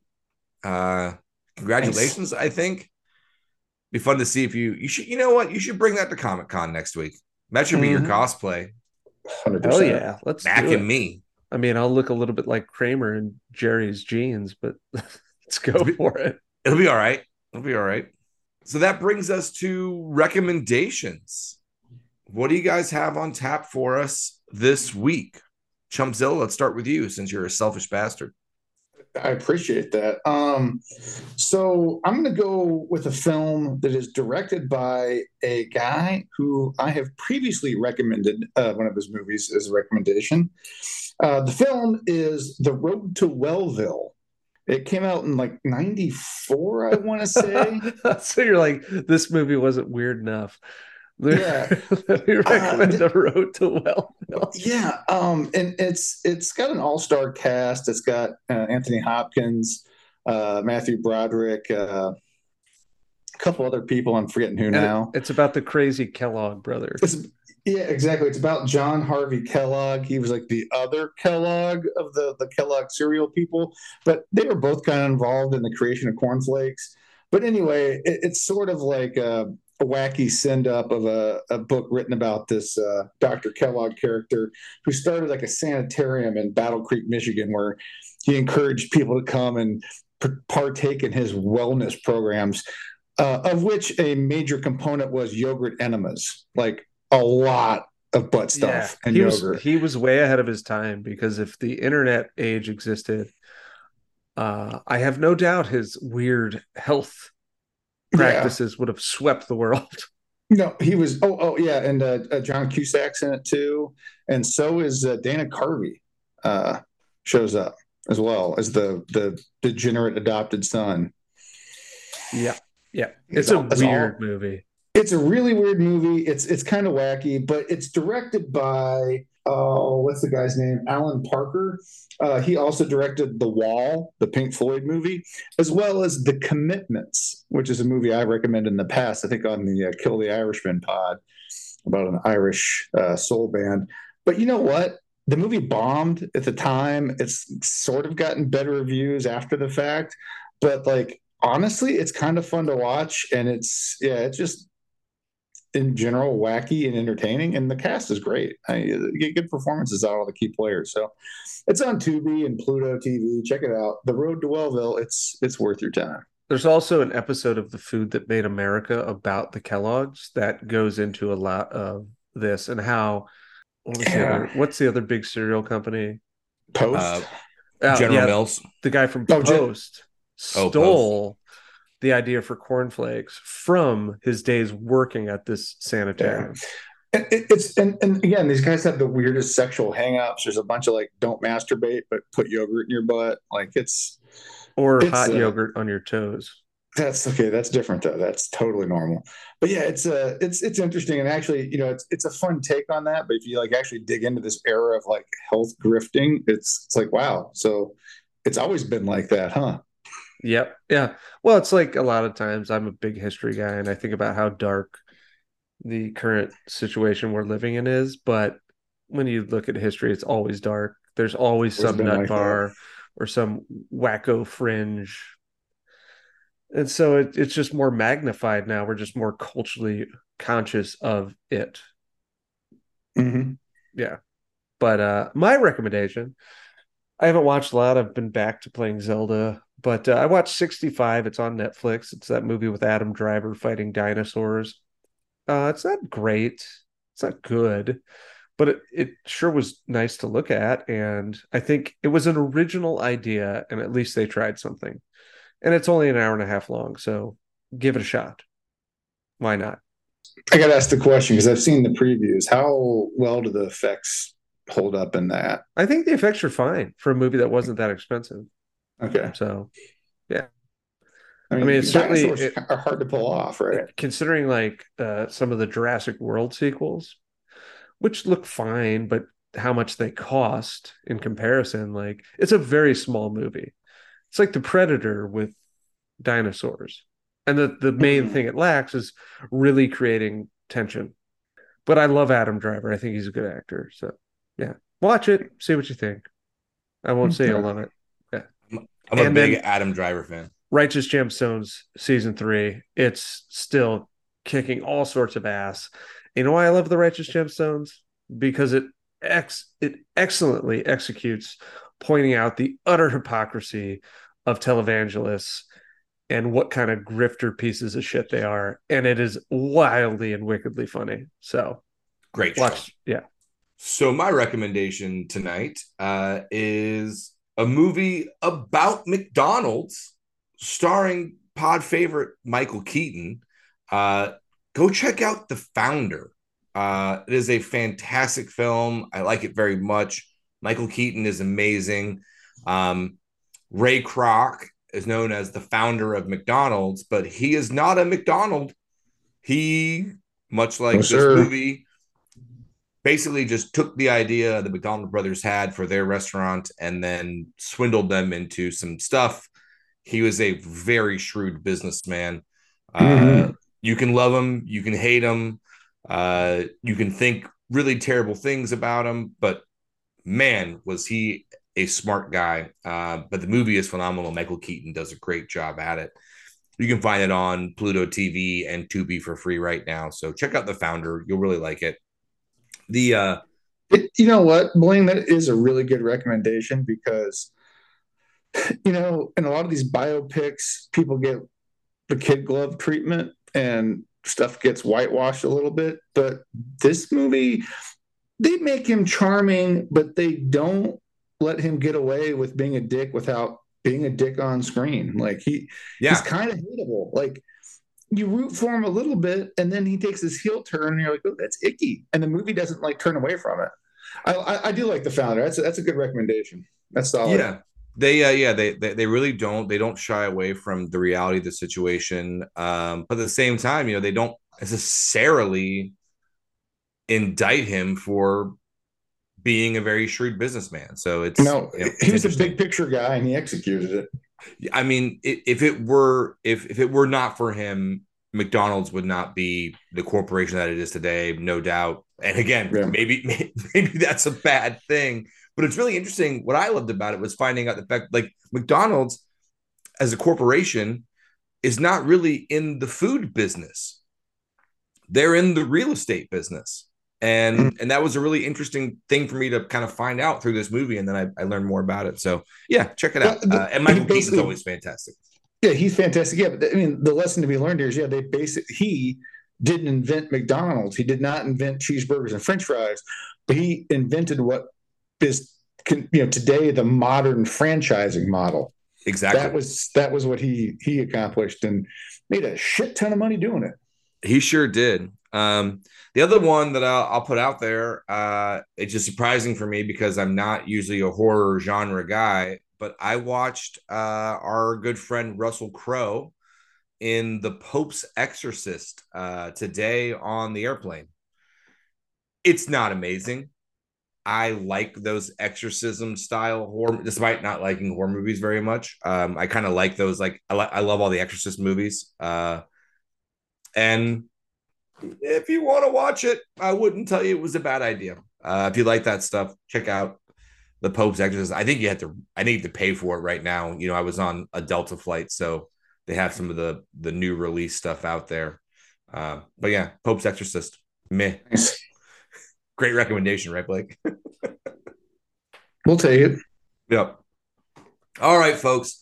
Uh, congratulations, nice. I think. Be fun to see if you... You should. You know what? You should bring that to Comic-Con next week. That should mm-hmm. be your cosplay. one hundred percent. Oh, yeah. Let's Back in me. I mean, I'll look a little bit like Kramer in Jerry's jeans, but let's go it'll be, for it. It'll be all right. It'll be all right. So that brings us to recommendations. What do you guys have on tap for us this week? Chumpzilla, let's start with you since you're a selfish bastard. I appreciate that. Um, so I'm going to go with a film that is directed by a guy who I have previously recommended uh, one of his movies as a recommendation. Uh, the film is The Road to Wellville. It came out in like ninety-four, I want to say. So you're like, this movie wasn't weird enough. Yeah, we recommend uh, The Road to Wellville. Yeah, um, and it's it's got an all-star cast. It's got uh, Anthony Hopkins, uh, Matthew Broderick, uh, a couple other people. I'm forgetting who and now. It, it's about the crazy Kellogg brother. It's, yeah, exactly. It's about John Harvey Kellogg. He was like the other Kellogg of the the Kellogg cereal people, but they were both kind of involved in the creation of Corn Flakes. But anyway, it, it's sort of like a, a wacky send-up of a, a book written about this uh, Doctor Kellogg character who started like a sanitarium in Battle Creek, Michigan, where he encouraged people to come and partake in his wellness programs, uh, of which a major component was yogurt enemas, like a lot of butt stuff. Yeah, and he yogurt. Was, he was way ahead of his time, because if the internet age existed, uh, I have no doubt his weird health practices yeah. would have swept the world. No, he was. Oh, oh, yeah, and uh, uh, John Cusack's in it too, and so is uh, Dana Carvey. Uh, shows up as well as the the degenerate adopted son. Yeah, yeah, it's, it's a it's weird all, movie. It's a really weird movie. It's it's kind of wacky, but it's directed by oh, uh, what's the guy's name? Alan Parker. Uh, he also directed The Wall, the Pink Floyd movie, as well as The Commitments, which is a movie I've recommended in the past, I think on the uh, Kill the Irishman pod, about an Irish uh, soul band. But you know what? The movie bombed at the time. It's sort of gotten better reviews after the fact. But like, honestly, it's kind of fun to watch. And it's, yeah, it's just in general wacky and entertaining, and the cast is great. I you get good performances out of the key players. So it's on Tubi and Pluto T V. Check it out. The Road to Wellville. It's it's worth your time. There's also an episode of The Food That Made America about the Kellogg's that goes into a lot of this and how what was yeah. the other, what's the other big cereal company? Post. Uh, uh, General yeah, Mills. The guy from oh, Post Gen- stole oh, Post. the idea for cornflakes from his days working at this sanitarium. Yeah. It, it's and, and again, these guys have the weirdest sexual hangups. There's a bunch of like, don't masturbate, but put yogurt in your butt. Like it's or it's, hot uh, yogurt on your toes. That's okay. That's different though. That's totally normal. But yeah, it's a uh, it's it's interesting, and actually, you know, it's it's a fun take on that. But if you like actually dig into this era of like health grifting, it's it's like wow. So it's always been like that, huh? Yep. Yeah. Well, it's like a lot of times I'm a big history guy, and I think about how dark the current situation we're living in is. But when you look at history, it's always dark. There's always some nut bar or some wacko fringe. And so it, it's just more magnified now. We're just more culturally conscious of it. Mm-hmm. Yeah. But uh, my recommendation, I haven't watched a lot. I've been back to playing Zelda. But uh, I watched sixty-five. It's on Netflix. It's that movie with Adam Driver fighting dinosaurs. Uh, it's not great. It's not good. But it, it sure was nice to look at. And I think it was an original idea. And at least they tried something. And it's only an hour and a half long. So give it a shot. Why not? I got to ask the question because I've seen the previews. How well do the effects hold up in that? I think the effects are fine for a movie that wasn't that expensive. Okay. So, yeah. I mean, I mean it's certainly it, are hard to pull off, right? Considering like uh, some of the Jurassic World sequels, which look fine, but how much they cost in comparison, like it's a very small movie. It's like The Predator with dinosaurs. And the, the main thing it lacks is really creating tension. But I love Adam Driver. I think he's a good actor. So, yeah. Watch it. See what you think. I won't say I love it. Yeah. I'm a and big Adam Driver fan. Righteous Gemstones season three. It's still kicking all sorts of ass. You know why I love the Righteous Gemstones? Because it ex it excellently executes pointing out the utter hypocrisy of televangelists and what kind of grifter pieces of shit they are. And it is wildly and wickedly funny. So great. Watch. Show. Yeah. So my recommendation tonight uh, is a movie about McDonald's starring pod favorite Michael Keaton. Uh, go check out The Founder. Uh, it is a fantastic film. I like it very much. Michael Keaton is amazing. Um, Ray Kroc is known as the founder of McDonald's, but he is not a McDonald. He, much like oh, this sir. movie, basically just took the idea the McDonald brothers had for their restaurant and then swindled them into some stuff. He was a very shrewd businessman. Mm-hmm. Uh, you can love him. You can hate him. Uh, you can think really terrible things about him, but man, was he a smart guy. Uh, but the movie is phenomenal. Michael Keaton does a great job at it. You can find it on Pluto T V and Tubi for free right now. So check out The Founder. You'll really like it. The uh, it, you know what, Blaine, that is a really good recommendation because, you know, in a lot of these biopics, people get the kid glove treatment and stuff gets whitewashed a little bit. But this movie, they make him charming, but they don't let him get away with being a dick without being a dick on screen. Like he, yeah. he's kind of hateable. Like you root for him a little bit, and then he takes his heel turn, and you're like, "Oh, that's icky." And the movie doesn't like turn away from it. I, I, I do like The Founder. That's a, that's a good recommendation. That's solid. Yeah, they, uh, yeah, they, they, they really don't. They don't shy away from the reality of the situation. Um, but at the same time, you know, they don't necessarily indict him for being a very shrewd businessman. So it's no, you know, it's he was a big picture guy and he executed it. I mean, if it were, if, if it were not for him, McDonald's would not be the corporation that it is today, no doubt. And again, yeah. maybe, maybe that's a bad thing, but it's really interesting. What I loved about it was finding out the fact like McDonald's as a corporation is not really in the food business. They're in the real estate business. And and that was a really interesting thing for me to kind of find out through this movie. And then I, I learned more about it. So, yeah, check it out. Well, the, uh, and Michael Keaton is always fantastic. Yeah, he's fantastic. Yeah, but I mean, the lesson to be learned here is, yeah, they basically, he didn't invent McDonald's. He did not invent cheeseburgers and French fries. But he invented what is, you know, today the modern franchising model. Exactly. That was that was what he he accomplished and made a shit ton of money doing it. He sure did. Um, the other one that I'll, I'll put out there, uh, it's just surprising for me because I'm not usually a horror genre guy, but I watched uh, our good friend Russell Crowe in The Pope's Exorcist uh, today on the airplane. It's not amazing. I like those exorcism style horror, despite not liking horror movies very much. Um, I kind of like those. Like I, li- I love all the Exorcist movies. Uh, and if you want to watch it, I wouldn't tell you it was a bad idea. Uh, if you like that stuff, check out The Pope's Exorcist. I think you have to. I need to pay for it right now. You know, I was on a Delta flight, so they have some of the the new release stuff out there. Uh, but yeah, Pope's Exorcist. Meh. Great recommendation, right, Blake? We'll take it. Yep. All right, folks.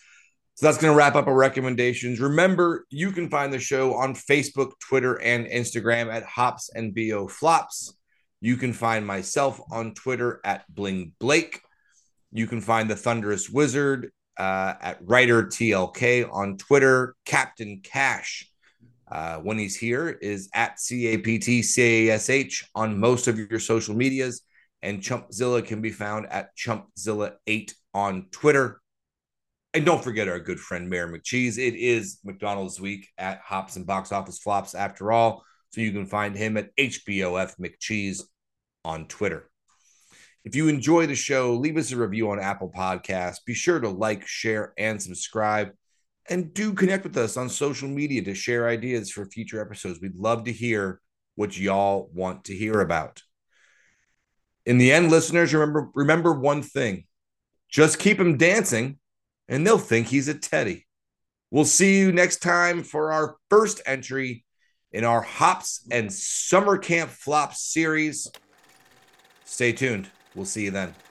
So that's going to wrap up our recommendations. Remember, you can find the show on Facebook, Twitter, and Instagram at Hops and B O Flops. You can find myself on Twitter at Bling Blake. You can find the Thunderous Wizard uh, at Writer T L K on Twitter. Captain Cash, uh, when he's here, is at C A P T C A S H on most of your social medias. And Chumpzilla can be found at Chumpzilla eight on Twitter. And don't forget our good friend, Mayor McCheese. It is McDonald's Week at Hops and Box Office Flops, after all. So you can find him at H B O F McCheese on Twitter. If you enjoy the show, leave us a review on Apple Podcasts. Be sure to like, share, and subscribe. And do connect with us on social media to share ideas for future episodes. We'd love to hear what y'all want to hear about. In the end, listeners, remember, remember one thing. Just keep him dancing, and they'll think he's a teddy. We'll see you next time for our first entry in our Hops and Summer Camp Flops series. Stay tuned. We'll see you then.